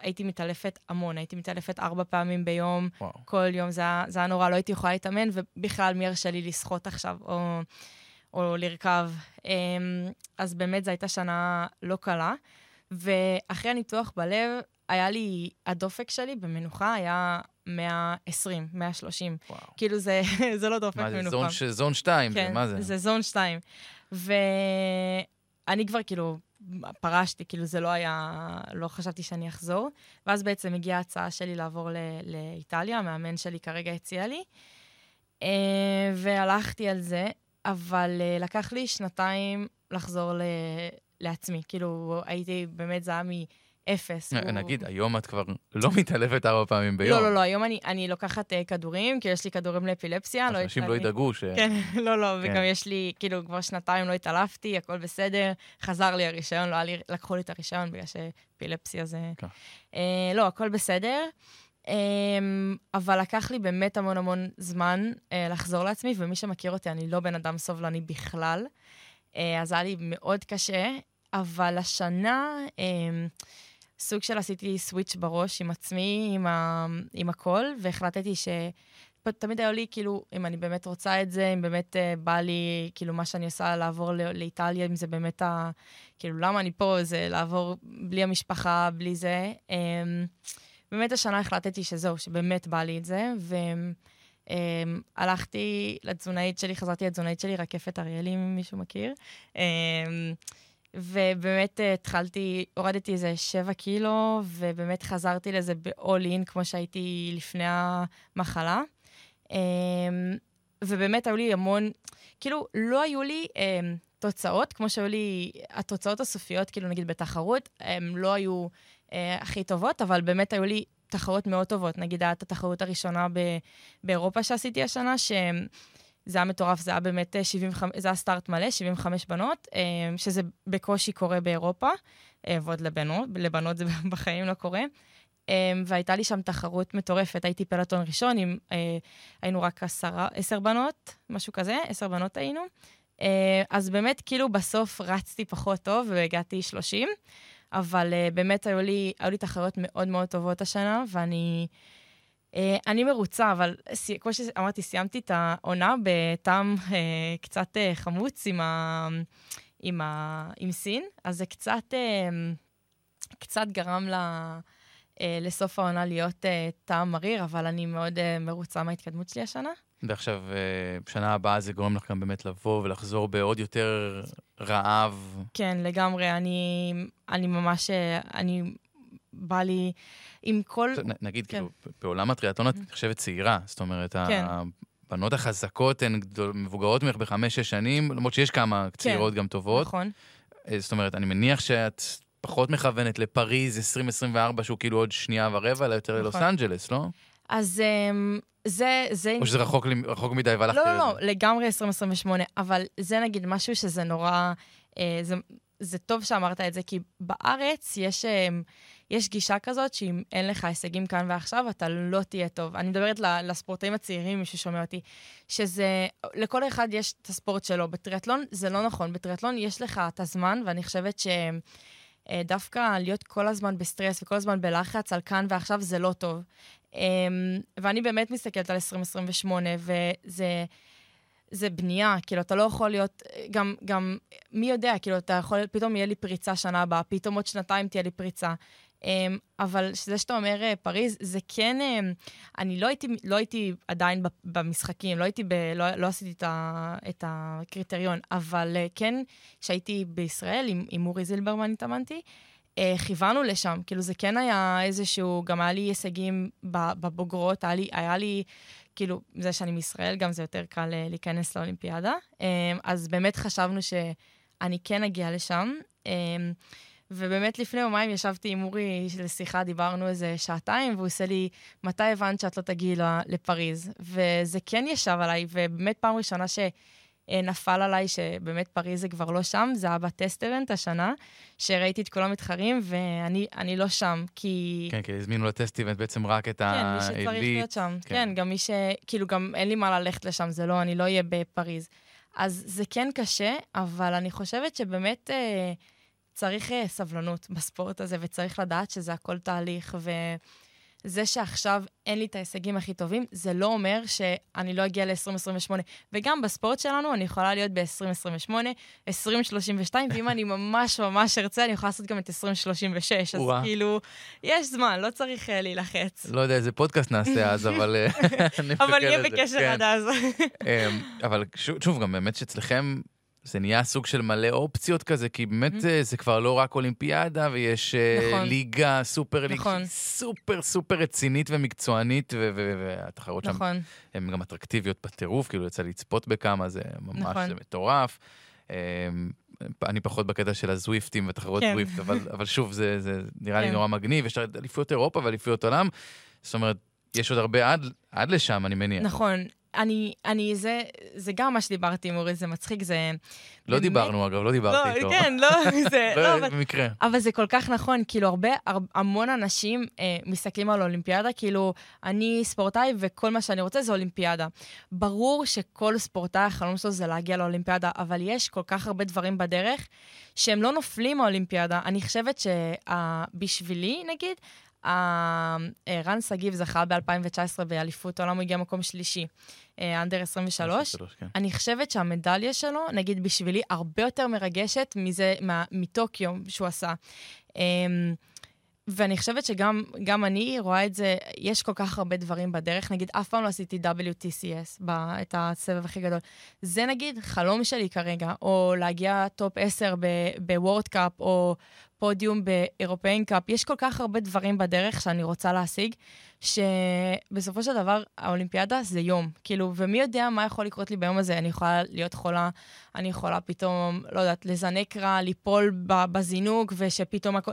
הייתי מתעלפת המון, הייתי מתעלפת 4 פעמים ביום, כל יום, זה היה נורא, לא הייתי יכולה להתאמן, ובכלל מי הרשה לי לשחות עכשיו, או לרכב, אז באמת זו הייתה שנה לא קלה, ואחרי הניתוח בלב, היה לי, הדופק שלי במנוחה היה 120, 130. וואו. כאילו זה לא דופק מנוחה. מה זה, זון 2? כן, מה זה? זה זון 2. ואני כבר כאילו פרשתי, כאילו זה לא היה, לא חשבתי שאני אחזור. ואז בעצם הגיעה ההצעה שלי לעבור לאיטליה, המאמן שלי כרגע הציע לי. והלכתי על זה, אבל לקח לי 2 לחזור לעצמי. כאילו הייתי באמת זעמי, אפס. נגיד, היום את כבר לא מתעלפת 4 פעמים ביום. לא, היום אני לוקחת כדורים, כי יש לי כדורים לאפילפסיה. אנשים לא ידאגו ש... כן, לא, וגם יש לי, כאילו, כבר 2 לא התעלפתי, הכל בסדר, חזר לי הרישיון, לקחו לי את הרישיון, בגלל שאפילפסיה זה... לא, הכל בסדר, אבל לקח לי באמת המון זמן לחזור לעצמי, ומי שמכיר אותי, אני לא בן אדם סובלני בכלל, אז היה לי מאוד קשה, אבל השנה... סוג של עשיתי סוויץ' בראש עם עצמי, עם הכל, והחלטתי שתמיד היה לי, כאילו, אם אני באמת רוצה את זה, אם באמת בא לי, כאילו, מה שאני עושה לעבור לאיטליה, אם זה באמת, כאילו, למה אני פה, זה לעבור בלי המשפחה, בלי זה. באמת השנה החלטתי שזהו, שבאמת בא לי את זה, והלכתי לתזונאית שלי, חזרתי לתזונאית שלי, רקפת אריאלי, אם מישהו מכיר. ובאמת התחלתי, הורדתי איזה 7 קילו, ובאמת חזרתי לזה ב-all-in, כמו שהייתי לפני המחלה. ובאמת היו לי המון, כאילו, לא היו לי תוצאות, כמו שהיו לי, התוצאות הסופיות, כאילו נגיד בתחרות, הן לא היו הכי טובות, אבל באמת היו לי תחרות מאוד טובות. נגיד, הייתה התחרות הראשונה באירופה שעשיתי השנה, שהם... זה היה מטורף, זה היה באמת, זה היה סטארט מלא, 75 בנות, שזה בקושי קורה באירופה, ועוד לבנות זה בחיים לא קורה, והייתה לי שם תחרות מטורפת, הייתי פלטון ראשון, היינו רק 10 בנות, משהו כזה, 10 בנות היינו, אז באמת כאילו בסוף רצתי פחות טוב, והגעתי 30, אבל באמת היו לי תחרות מאוד מאוד טובות השנה, ואני... אני מרוצה, אבל כמו שאמרתי, סיימתי את העונה בטעם קצת חמוץ עם סין, אז זה קצת גרם לסוף העונה להיות טעם מריר, אבל אני מאוד מרוצה מההתקדמות שלי השנה. ועכשיו, בשנה הבאה זה גורם לך גם באמת לבוא ולחזור בעוד יותר רעב. כן, לגמרי. אני ממש, בא לי עם כל... נגיד, כאילו, בעולם הטריאתלון את נחשבת צעירה, זאת אומרת, הבנות החזקות הן מבוגרות ממך בחמש-שש שנים, למרות שיש כמה צעירות גם טובות. נכון. זאת אומרת, אני מניח שאת פחות מכוונת לפריז 2024, שהוא כאילו עוד 1.25, אלא יותר ללוס אנג'לס, לא? אז... או שזה רחוק מדי והלכתי לזה. לא, לגמרי 2028, אבל זה נגיד משהו שזה נורא, זה טוב שאמרת את זה, כי בארץ יש גישה כזאת, שאם אין לך הישגים כאן ועכשיו, אתה לא תהיה טוב. אני מדברת לספורטאים הצעירים, מישהו שומע אותי, שזה, לכל אחד יש את הספורט שלו. בטריאתלון זה לא נכון, בטריאתלון יש לך את הזמן, ואני חושבת שדווקא להיות כל הזמן בסטרס, וכל הזמן בלחץ על כאן ועכשיו, זה לא טוב. ואני באמת מסתכלת על 2028, וזה בנייה, כאילו, אתה לא יכול להיות, גם מי יודע, כאילו, אתה יכול, פתאום יהיה לי פריצה שנה הבאה, פתאום עוד שנתיים תהיה לי פריצה, אבל שזה שאתה אומר פריז, זה כן, אני לא הייתי עדיין במשחקים, לא עשיתי את הקריטריון, אבל כן, שהייתי בישראל, עם אורי זילברמן התאמנתי, כיוונו לשם, כאילו זה כן היה איזשהו, גם היה לי הישגים בבוגרות, היה לי, כאילו, זה שאני מישראל, גם זה יותר קל להיכנס לאולימפיאדה, אז באמת חשבנו שאני כן אגיע לשם, ובאמת לפני יומיים ישבתי עם אורי לשיחה, דיברנו איזה שעתיים, והוא עושה לי, מתי הבנת שאת לא תגיעי לפריז? וזה כן ישב עליי, ובאמת פעם ראשונה נפל עליי שבאמת פריז זה כבר לא שם, זה היה בטסט אבנט השנה, שראיתי את כל המתחרים, ואני לא שם, כי... כן, כי הזמינו לטסט אבנט בעצם רק את האליט. כן, מי שצריך להיות שם. כן, גם מי ש... כאילו, גם אין לי מה ללכת לשם, זה לא, אני לא אהיה בפריז. אז זה כן קשה, אבל אני חושבת שבאמת צריך סבלנות בספורט הזה, וצריך לדעת שזה הכל תהליך, זה שעכשיו אין לי את ההישגים הכי טובים, זה לא אומר שאני לא אגיע ל-2028. וגם בספורט שלנו אני יכולה להיות ב-2028, 2032, ואם אני ממש ממש ארצה, אני יכולה לעשות גם את 2036. אז כאילו, יש זמן, לא צריך להילחץ. לא יודע, איזה פודקאסט נעשה אז, אבל... אבל יהיה בקשר עד אז. אבל שוב, גם באמת שאצלכם... זה נהיה סוג של מלא אופציות כזה, כי באמת זה כבר לא רק אולימפיאדה, ויש ליגה, סופר ליגה, סופר סופר רצינית ומקצוענית, והתחרות שם הן גם אטרקטיביות בטירוף, כאילו יצא לצפות בכמה, זה ממש מטורף. אני פחות בקטע של הזוויפטים ותחרות זוויפט, אבל שוב, זה נראה לי נורא מגניב, יש אליפויות אירופה ואליפויות עולם, זאת אומרת, יש עוד הרבה עד לשם, אני מניח. נכון. זה גם מה שדיברתי עם אורי, זה מצחיק, זה... לא דיברנו, אגב, לא דיברתי איתו. כן, לא, זה... לא, במקרה. אבל זה כל כך נכון, כאילו, המון אנשים מסתכלים על אולימפיאדה, כאילו, אני ספורטאי וכל מה שאני רוצה זה אולימפיאדה. ברור שכל ספורטאי החלום שלו זה להגיע לאולימפיאדה, אבל יש כל כך הרבה דברים בדרך שהם לא נופלים מהאולימפיאדה. אני חושבת שבשבילי, נגיד, רן סגיב זכה ב-2019 באליפות העולם, הוא הגיע מקום שלישי, אנדר 23. אני חושבת שהמדליה שלו, נגיד בשבילי, הרבה יותר מרגשת מזה, מטוקיו שהוא עשה. ואני חושבת שגם אני רואה את זה, יש כל כך הרבה דברים בדרך, נגיד אף פעם לא עשיתי WTCS, את הסבב הכי גדול. זה נגיד חלום שלי כרגע, או להגיע טופ 10 בוורד קאפ, או פודיום באירופיין קאפ. יש כל כך הרבה דברים בדרך שאני רוצה להשיג, שבסופו של דבר האולימפיאדה זה יום. כאילו, ומי יודע מה יכול לקרות לי ביום הזה? אני יכולה להיות חולה, אני יכולה פתאום, לא יודעת, לזנק רע, ליפול בזינוק, ושפתאום הכל...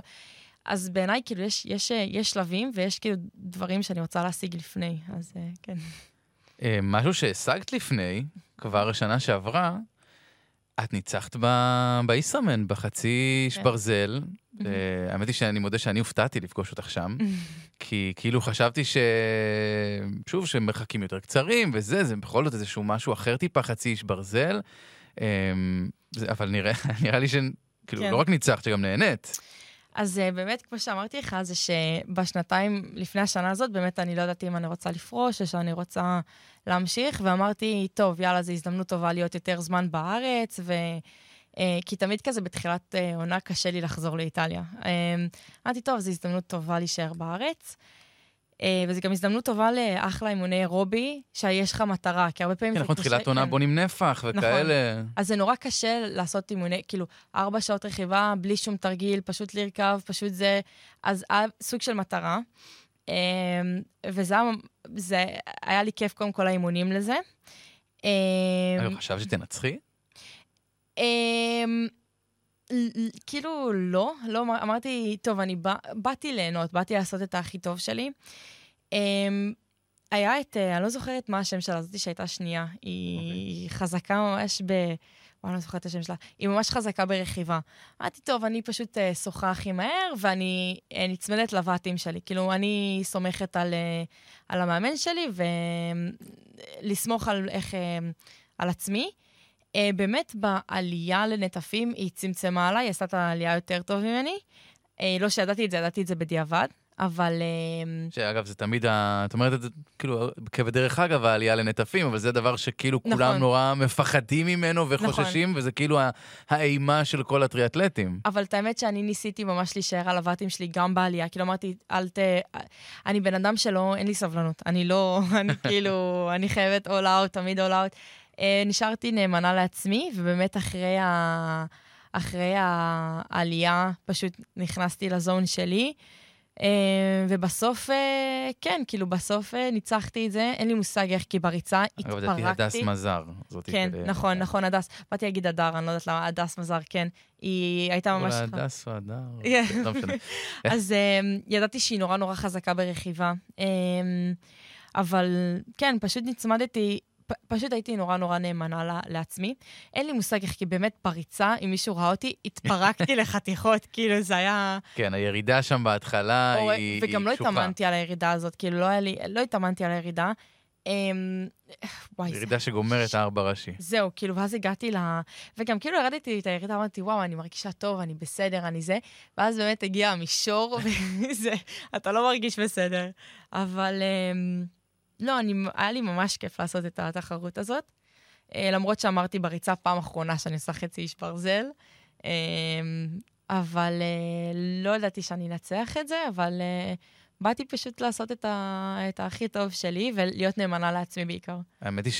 אז בעיניי, כאילו, יש שלבים, ויש כאילו דברים שאני רוצה להשיג לפני, אז כן. משהו שהשגת לפני, כבר השנה שעברה, את ניצחת בישראמן, בחצי שברזל. האמת היא שאני מודה שאני הופתעתי לפגוש אותך שם, כי כאילו חשבתי שוב, שמרחקים יותר קצרים, זה בכל זאת איזשהו משהו אחר טיפה, חצי שברזל, אבל נראה לי שכאילו לא רק ניצחת, שגם נהנית. אז באמת, כמו שאמרתי לך, זה שבשנתיים לפני השנה הזאת, באמת אני לא ידעתי אם אני רוצה לפרוש, או שאני רוצה להמשיך, ואמרתי, טוב, יאללה, זו הזדמנות טובה להיות יותר זמן בארץ, כי תמיד כזה בתחילת עונה קשה לי לחזור לאיטליה. אמרתי, טוב, זו הזדמנות טובה להישאר בארץ, וזו גם הזדמנות טובה לאחלה אימוני אירובי, שיש לך מטרה, כי הרבה פעמים זה קשה. כן, נכון, תחילת עונה, בונים נפח וכאלה. אז זה נורא קשה לעשות אימוני, כאילו, 4 שעות רכיבה, בלי שום תרגיל, פשוט לרכב, פשוט זה, אז סוג של מטרה. וזה היה לי כיף קודם כל האימונים לזה. אני חושב שתנצחי? כאילו לא, אמרתי, טוב, אני באתי ליהנות, באתי לעשות את הכי טוב שלי. היה את, אני לא זוכרת מה השם שלה, זאת שהייתה שנייה, היא חזקה ממש אני לא זוכרת את השם שלה, היא ממש חזקה ברכיבה. אמרתי, טוב, אני פשוט שוחה הכי מהר, ואני נצמדת לבטים שלי, כאילו אני סומכת על המאמן שלי, ולסמוך על עצמי. באמת בעלייה לנטפים היא צמצמה עליי, היא עשתה את העלייה יותר טוב ממני. לא שידעתי את זה, ידעתי את זה בדיעבד, אבל... שאגב, זה תמיד, את אומרת את זה כאילו כבדרך אגב, העלייה לנטפים, אבל זה דבר שכאילו נכון. כולם נורא מפחדים ממנו וחוששים, נכון. וזה כאילו האימה של כל הטריאטלטים. אבל את האמת שאני ניסיתי ממש להישאר על הבטים שלי גם בעלייה, כאילו אמרתי, אני בן אדם שלא, אין לי סבלנות, אני לא, אני כאילו, אני חייבת all out, תמיד all out. נשארתי נאמנה לעצמי, ובאמת אחרי העלייה פשוט נכנסתי לזון שלי, ובסוף, כן, כאילו בסוף ניצחתי את זה, אין לי מושג איך, כי בריצה התפרקתי. אבל דעתי הדס מזר. כן, נכון, נכון, הדס. באתי להגיד הדר, אני לא יודעת למה, הדס מזר, כן. היא הייתה ממש... אולי הדס או הדר. לא משנה. אז ידעתי שהיא נורא נורא חזקה ברכיבה, אבל כן, פשוט נצמדתי... פשוט הייתי נורא נורא נאמנה לעצמי. אין לי מושג איך, כי באמת פריצה, אם מישהו ראה אותי, התפרקתי לחתיכות, כאילו זה היה... כן, הירידה שם בהתחלה היא שוחה. וגם לא התאמנתי על הירידה הזאת, כאילו לא התאמנתי על הירידה. ירידה שגומרת 4 ראשי. זהו, כאילו, ואז הגעתי וגם כאילו הרדתי את הירידה, אמרתי, וואו, אני מרגישה טוב, אני בסדר, אני זה. ואז באמת הגיע המישור, וזה, אתה לא מרגיש בסדר. אבל... לא, היה לי ממש כיף לעשות את התחרות הזאת, למרות שאמרתי בריצה פעם אחרונה שאני עושה חצי איש ברזל, אבל לא ידעתי שאני נצח את זה, אבל באתי פשוט לעשות את הכי טוב שלי, ולהיות נאמנה לעצמי בעיקר. האמת היא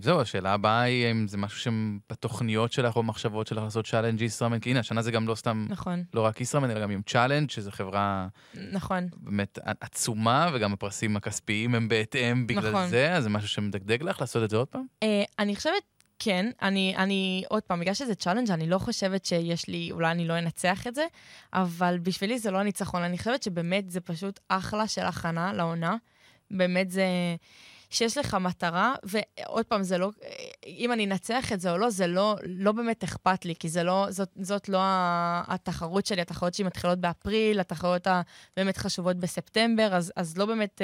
שזהו, השאלה הבאה היא, אם זה משהו שבתוכניות שלך או מחשבות שלך לעשות צ'אלנג' ישראמן, כי הנה, השנה זה גם לא סתם, נכון. לא רק ישראמן, אלא גם עם צ'אלנג', שזו חברה נכון. באמת עצומה, וגם הפרסים הכספיים הם בהתאם בגלל נכון. זה, אז זה משהו שמדגדג לך לעשות את זה עוד פעם? אני חושבת, כן, אני עוד פעם, בגלל שזה צ'אלנג' אני לא חושבת שיש לי, אולי אני לא אנצח את זה, אבל בשבילי זה לא הניצחון, אני חושבת שבאמת זה פשוט אחלה של הכנה לעונה, באמת זה, שיש לך מטרה, ועוד פעם זה לא, אם אני אנצח את זה או לא, זה לא באמת אכפת לי, כי זה לא, זאת לא התחרות שלי, התחרות שהיא מתחילות באפריל, התחרות הבאמת חשובות בספטמבר, אז לא באמת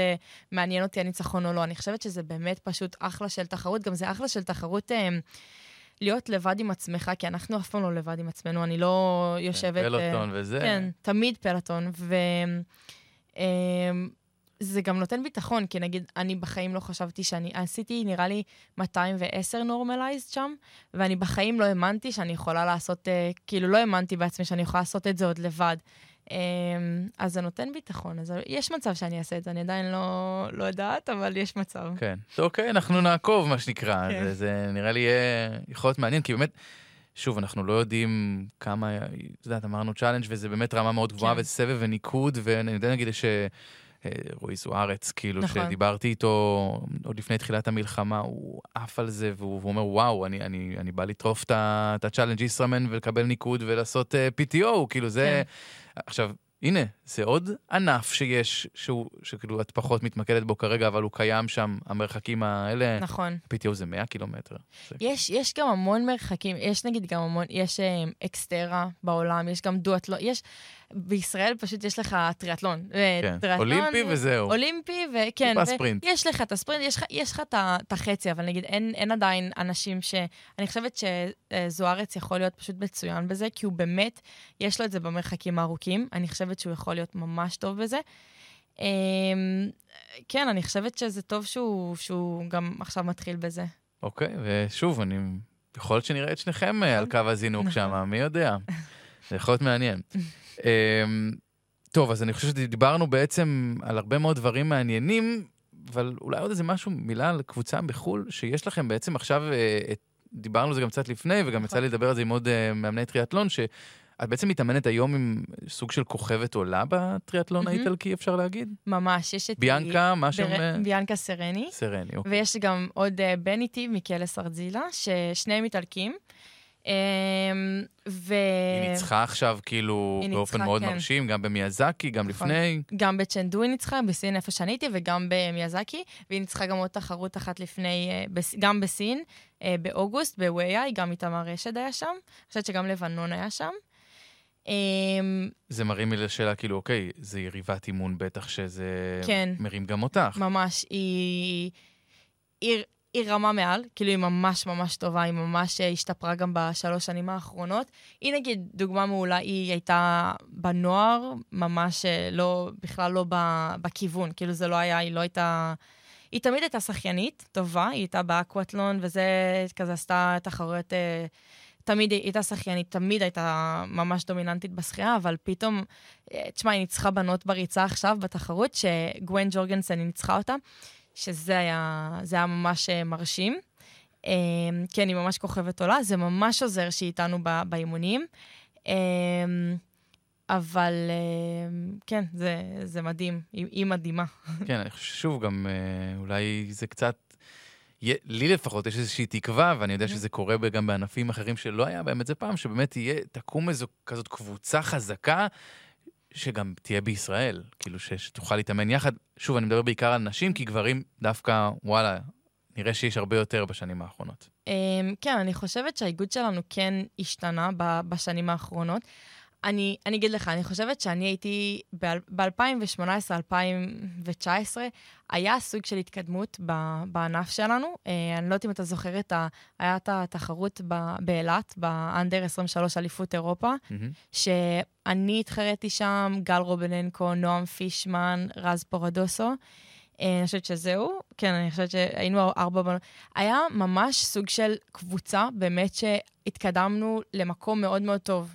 מעניין אותי הניצחון או לא, אני חושבת שזה באמת פשוט אחלה של תחרות, גם זה אחלה של תחרות להיות לבד עם עצמך, כי אנחנו אף פעם לא לבד עם עצמנו, אני לא יושבת... פלטון וזה. כן, תמיד פלטון, זה גם נותן ביטחון, כי נגיד, אני בחיים לא חשבתי שאני, עשיתי, נראה לי, 210 נורמלייזד שם, ואני בחיים לא האמנתי שאני יכולה לעשות, כאילו לא האמנתי בעצמי שאני יכולה לעשות את זה עוד לבד. אז זה נותן ביטחון, אז יש מצב שאני אעשה את זה, אני עדיין לא יודעת, אבל יש מצב. כן, אוקיי, אנחנו נעקוב, מה שנקרא, זה נראה לי יכול להיות מעניין, כי באמת, שוב, אנחנו לא יודעים כמה, אמרנו צ'אלנג' וזה באמת רמה מאוד גבוהה, וזה סבב וניקוד, ואני יודע נגיד ש... רויס הוא ארץ, כאילו, נכון. שדיברתי איתו עוד לפני תחילת המלחמה, הוא עף על זה, והוא אומר, וואו, אני בא לטרוף את הצ'אלנג' ישראמן, ולקבל ניקוד, ולעשות PTO, כאילו זה... כן. עכשיו, הנה, זה עוד ענף שיש, שכאילו את פחות מתמקדת בו כרגע, אבל הוא קיים שם, המרחקים האלה... נכון. PTO זה 100 קילומטר. יש גם המון מרחקים, יש נגיד גם המון, יש אקסטרה בעולם, יש גם דואטלון, יש... בישראל פשוט יש לך טריאתלון. אולימפי וזהו. אולימפי, וכן. יש לך את הספרינט, יש לך את החצי, אבל נגיד, אין עדיין אנשים ש... אני חושבת שזוארץ יכול להיות פשוט מצוין בזה, כי הוא באמת, יש לו את זה במרחקים הארוכים, אני חושבת שהוא יכול להיות ממש טוב בזה. כן, אני חושבת שזה טוב שהוא גם עכשיו מתחיל בזה. אוקיי, ושוב, אני... יכול להיות שנראה את שניכם על קו הזינוק שם, מי יודע. זה יכול להיות מעניין. טוב, אז אני חושב שדיברנו בעצם על הרבה מאוד דברים מעניינים, אבל אולי עוד איזה משהו, מילה על קבוצה בחול, שיש לכם בעצם עכשיו, דיברנו על זה גם קצת לפני, וגם יצא לי לדבר על זה עם עוד מאמני טריאתלון, שאת בעצם מתאמנת היום עם סוג של כוכבת עולה בטריאתלון האיטלקי, אפשר להגיד? ממש, יש את... ביאנקה, מה שם? ביאנקה סרני. סרני, אוקיי. ויש גם עוד בן איתי, מיקה לזאריני, ששניהם איטלקים. היא ניצחה עכשיו כאילו באופן מאוד מרשים, גם במיאזקי, גם לפני. גם בצ'נדו היא ניצחה, בסין איפה שאני הייתי, וגם במיאזקי, והיא ניצחה גם עוד תחרות אחת לפני, גם בסין, באוגוסט, בוויה, גם איתי מרשד היה שם, אני חושבת שגם לבנון היה שם. זה מרים לי לשאלה כאילו, אוקיי, זה יריבת אימון בטח שזה מרים גם אותך. ממש, היא רמה מעל, כאילו היא ממש ממש טובה, היא ממש השתפרה גם בשלוש שנים האחרונות. היא נגיד, דוגמה מעולה, היא הייתה בנוער, ממש לא, בכלל לא בכיוון, כאילו זה לא היה, היא לא הייתה... היא תמיד הייתה שחיינית, טובה, היא הייתה באקוואטלון, וזה כזה עשתה תחרויות, תמיד היא הייתה שחיינית, תמיד הייתה ממש דומיננטית בשחייה, אבל פתאום, תשמע, היא ניצחה בנות בריצה עכשיו בתחרות, שגווין ג'ורגנסן היא ניצחה אותה, שזה היה ממש מרשים. כן, היא ממש כוכבת עולה, זה ממש עוזר שהיא איתנו באימונים. אבל כן, זה מדהים, היא מדהימה. כן, אני חושב שוב גם, אולי זה קצת, לי לפחות יש איזושהי תקווה, ואני יודע שזה קורה גם בענפים אחרים שלא היה בהם את זה פעם, שבאמת תקום איזו כזאת קבוצה חזקה, שגם תהיה בישראל, כאילו שתוכל להתאמן יחד. שוב, אני מדבר בעיקר על נשים, כי גברים דווקא, וואלה, נראה שיש הרבה יותר בשנים האחרונות. כן, אני חושבת שהאיגוד שלנו כן השתנה בשנים האחרונות. אני אגיד לך, אני חושבת שאני הייתי, ב-2018-2019, היה סוג של התקדמות בענף שלנו. אני לא יודעת אם אתה זוכרת, היה את התחרות באילת, באנדר 23 אליפות אירופה, שאני התחרתי שם, גל רוביננקו, נועם פישמן, רז פורדוסו. אני חושבת שזהו, כן, אני חושבת שהיינו 4 בנות. היה ממש סוג של קבוצה, באמת שהתקדמנו למקום מאוד מאוד טוב.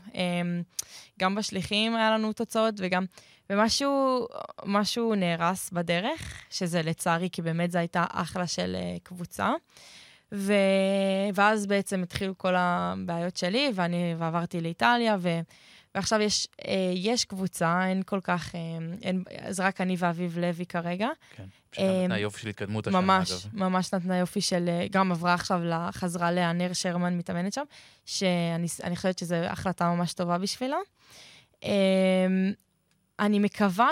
גם בשליחים היה לנו תוצאות, וגם, ומשהו נהרס בדרך, שזה לצערי, כי באמת זו הייתה אחלה של קבוצה. ואז בעצם התחילו כל הבעיות שלי, ועברתי לאיטליה, ועכשיו יש קבוצה, אין כל כך, אז רק אני ואביב לוי כרגע. כן, שנתנה יופי של התקדמות השנה, ממש, אגב. ממש נתנה יופי של, גם עברה עכשיו לחזרה להנר שרמן מתאמנת שם, שאני חושבת שזו החלטה ממש טובה בשבילה. אני מקווה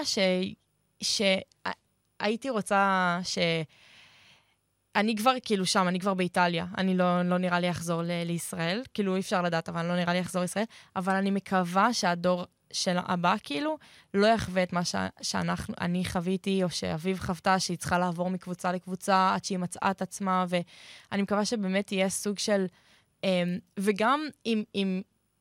שהייתי רוצה אני כבר כאילו שם, אני כבר באיטליה, אני לא נראה לי אחזור לישראל, כאילו אי אפשר לדעת, אבל אני לא נראה לי אחזור לישראל, אבל אני מקווה שהדור של הבא כאילו לא יחווה את מה שאנחנו, אני חוויתי, או שאביב חוותה שהיא צריכה לעבור מקבוצה לקבוצה עד שהיא מצאה את עצמה, ואני מקווה שבאמת יהיה סוג של, וגם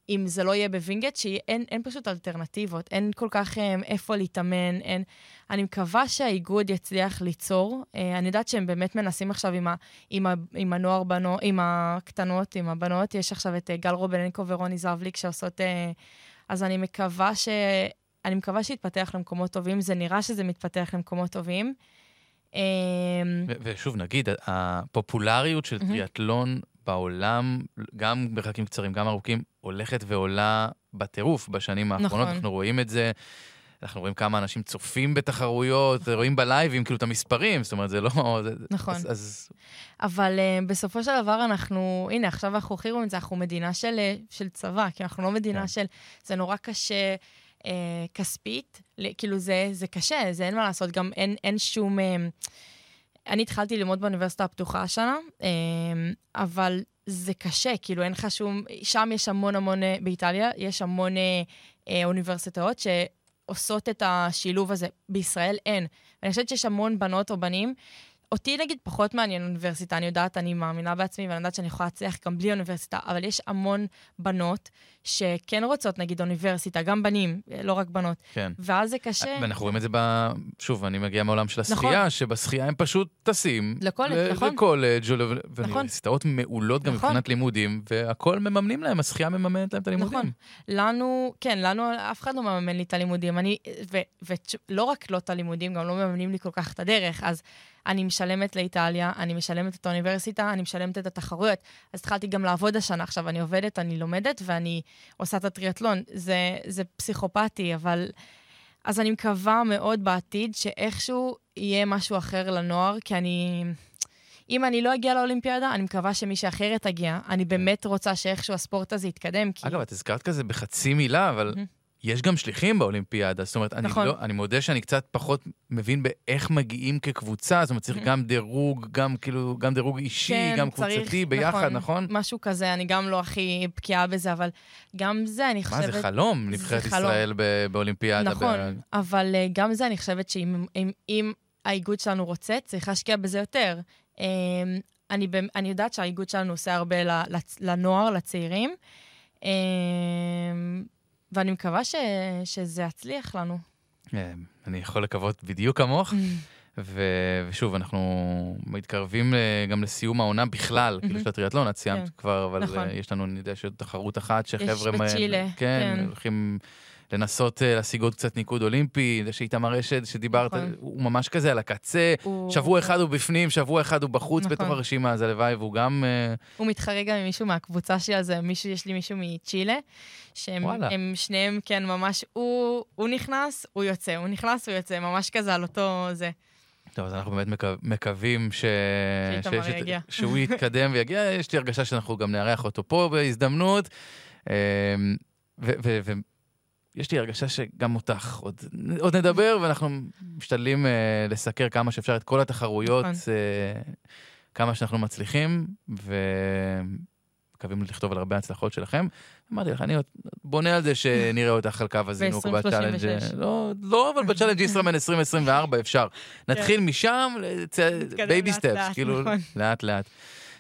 אם זה לא יהיה בווינגט, שאין פשוט אלטרנטיבות, אין כל כך איפה להתאמן, אין. אני מקווה שהאיגוד יצליח ליצור. אני יודעת שהם באמת מנסים עכשיו עם הנוער בנות, עם הקטנות, עם הבנות. יש עכשיו את גל רוביננקו ורוני זבליק שעושות... אז אני מקווה שיתפתח למקומות טובים. זה נראה שזה מתפתח למקומות טובים. ושוב, נגיד, הפופולריות של טריאתלון בעולם, גם ברחקים קצרים, גם ארוכים, הולכת ועולה בטירוף בשנים האחרונות. אנחנו רואים את זה, אנחנו רואים כמה אנשים צופים בתחרויות, רואים בלייבים, כאילו את המספרים, זאת אומרת, זה לא... נכון. אבל בסופו של דבר אנחנו, הנה, עכשיו אנחנו הכי רואים את זה, אנחנו מדינה של צבא, כי אנחנו לא מדינה של... זה נורא קשה כספית, כאילו זה קשה, זה אין מה לעשות, גם אין שום... אני התחלתי ללמוד באוניברסיטה הפתוחה השנה, אבל זה קשה, כאילו אין לך שום, שם יש המון המון, באיטליה יש המון אוניברסיטאות שעושות את השילוב הזה, בישראל אין. אני חושבת שיש המון בנות או בנים, אותי נגיד פחות מעניין אוניברסיטה, אני יודעת, אני מאמינה בעצמי, ואני יודעת שאני יכולה להצליח גם בלי אוניברסיטה, אבל יש המון בנות שכן רוצות נגיד אוניברסיטה, גם בנים, לא רק בנות. כן. ואז זה קשה. ואנחנו רואים את זה, שוב, אני מגיעה מעולם של השחייה, נכון. שבשחייה הם פשוט טסים. נכון. לקולג' ואוניברסיטאות מעולות גם מבחינת לימודים, והכל מממנים להם, השחייה מממנת להם את הלימודים. נכון. לנו אף אחד לא מממן לי את הלימודים. אני, ולא רק לא את הלימודים, גם לא מממנים לי כל כך את הדרך, אז אני משלמת לאיטליה, אני משלמת את האוניברסיטה, אני משלמת את התחרויות. אז התחלתי גם לעבוד השנה. עכשיו אני עובדת, אני לומדת, ואני עושה את הטריאתלון. זה פסיכופתי, אבל... אז אני מקווה מאוד בעתיד שאיכשהו יהיה משהו אחר לנוער, כי אני... אם אני לא אגיע לאולימפיאדה, אני מקווה שמישהי אחרת אגיע. אני באמת רוצה שאיכשהו הספורט הזה יתקדם, כי... אגב, את הזכרת כזה בחצי מילה, אבל... יש גם שליחים באולימפיאדה, זאת אומרת, אני מודה שאני קצת פחות מבין באיך מגיעים כקבוצה, זאת אומרת, צריך גם דירוג, גם דירוג אישי, גם קבוצתי, ביחד, נכון? משהו כזה, אני גם לא הכי בקיאה בזה, אבל גם זה, אני חושבת... מה, זה חלום, נבחרת ישראל באולימפיאדה. נכון, אבל גם זה, אני חושבת שאם האיגוד שלנו רוצה, צריך להשקיע בזה יותר. אני יודעת שהאיגוד שלנו עושה הרבה לנוער, לצעירים, ואני מקווה שזה יצליח לנו. אני יכול לקוות בדיוק כמוך, ושוב, אנחנו מתקרבים גם לסיום העונה בכלל, כאילו של הטריאתלון, את סיימת כבר, אבל יש לנו, אני יודע, שיש תחרות אחת שחבר'ה... יש בצ'ילה. כן, הולכים לנסות להשיג עוד קצת ניקוד אולימפי, שאיתי מרשד שדיברת, הוא ממש כזה על הקצה, שבוע אחד הוא בפנים, שבוע אחד הוא בחוץ, בתוך הרשימה, אז הלוואי, והוא גם... הוא מתחרה גם עם מישהו מהקבוצה שלי, אז יש לי מישהו מצ'ילה, שהם שניהם, כן, ממש, הוא נכנס, הוא יוצא, הוא נכנס, הוא יוצא, ממש כזה על אותו זה. טוב, אז אנחנו באמת מקווים שהוא יתקדם ויגיע, יש לי הרגשה שאנחנו גם נארח אותו פה בהזדמנות, יש לי הרגשה שגם אותך עוד נדבר, ואנחנו משתדלים לסקר כמה שאפשר את כל התחרויות, כמה שאנחנו מצליחים, ומקווים לכתוב על הרבה הצלחות שלכם. אמרתי לך, אני בונה על זה שנראה אותך על קו הזינוק בצ'אלנג'. לא, אבל בצ'אלנג' ישראמן 2024 אפשר. נתחיל משם, בייבי סטפס, כאילו, לאט לאט.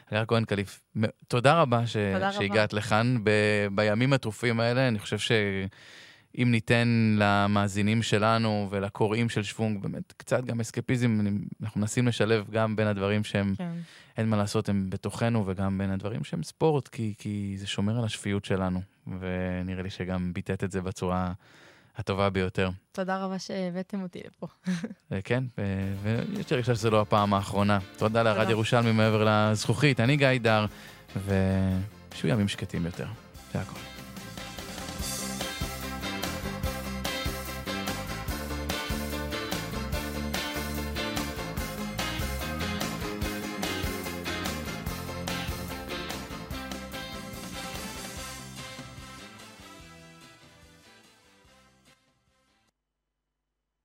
הגר כהן קליף, תודה רבה שהגעת לכאן בימים הטרופים האלה. אני חושב ש... אם ניתן למאזינים שלנו ולקוראים של שוונג, באמת קצת גם אסקפיזם, אנחנו מנסים לשלב גם בין הדברים שהם, אין מה לעשות, הם בתוכנו, וגם בין הדברים שהם ספורט, כי זה שומר על השפיות שלנו, ונראה לי שגם ביטאת את זה בצורה הטובה ביותר. תודה רבה שהבאתם אותי לפה. כן, ויש לי רגישה שזה לא הפעם האחרונה. תודה לרד ירושלמי מעבר לזכוכית, אני גיא דר, ושיהיו ימים שקטים יותר. זה הכל.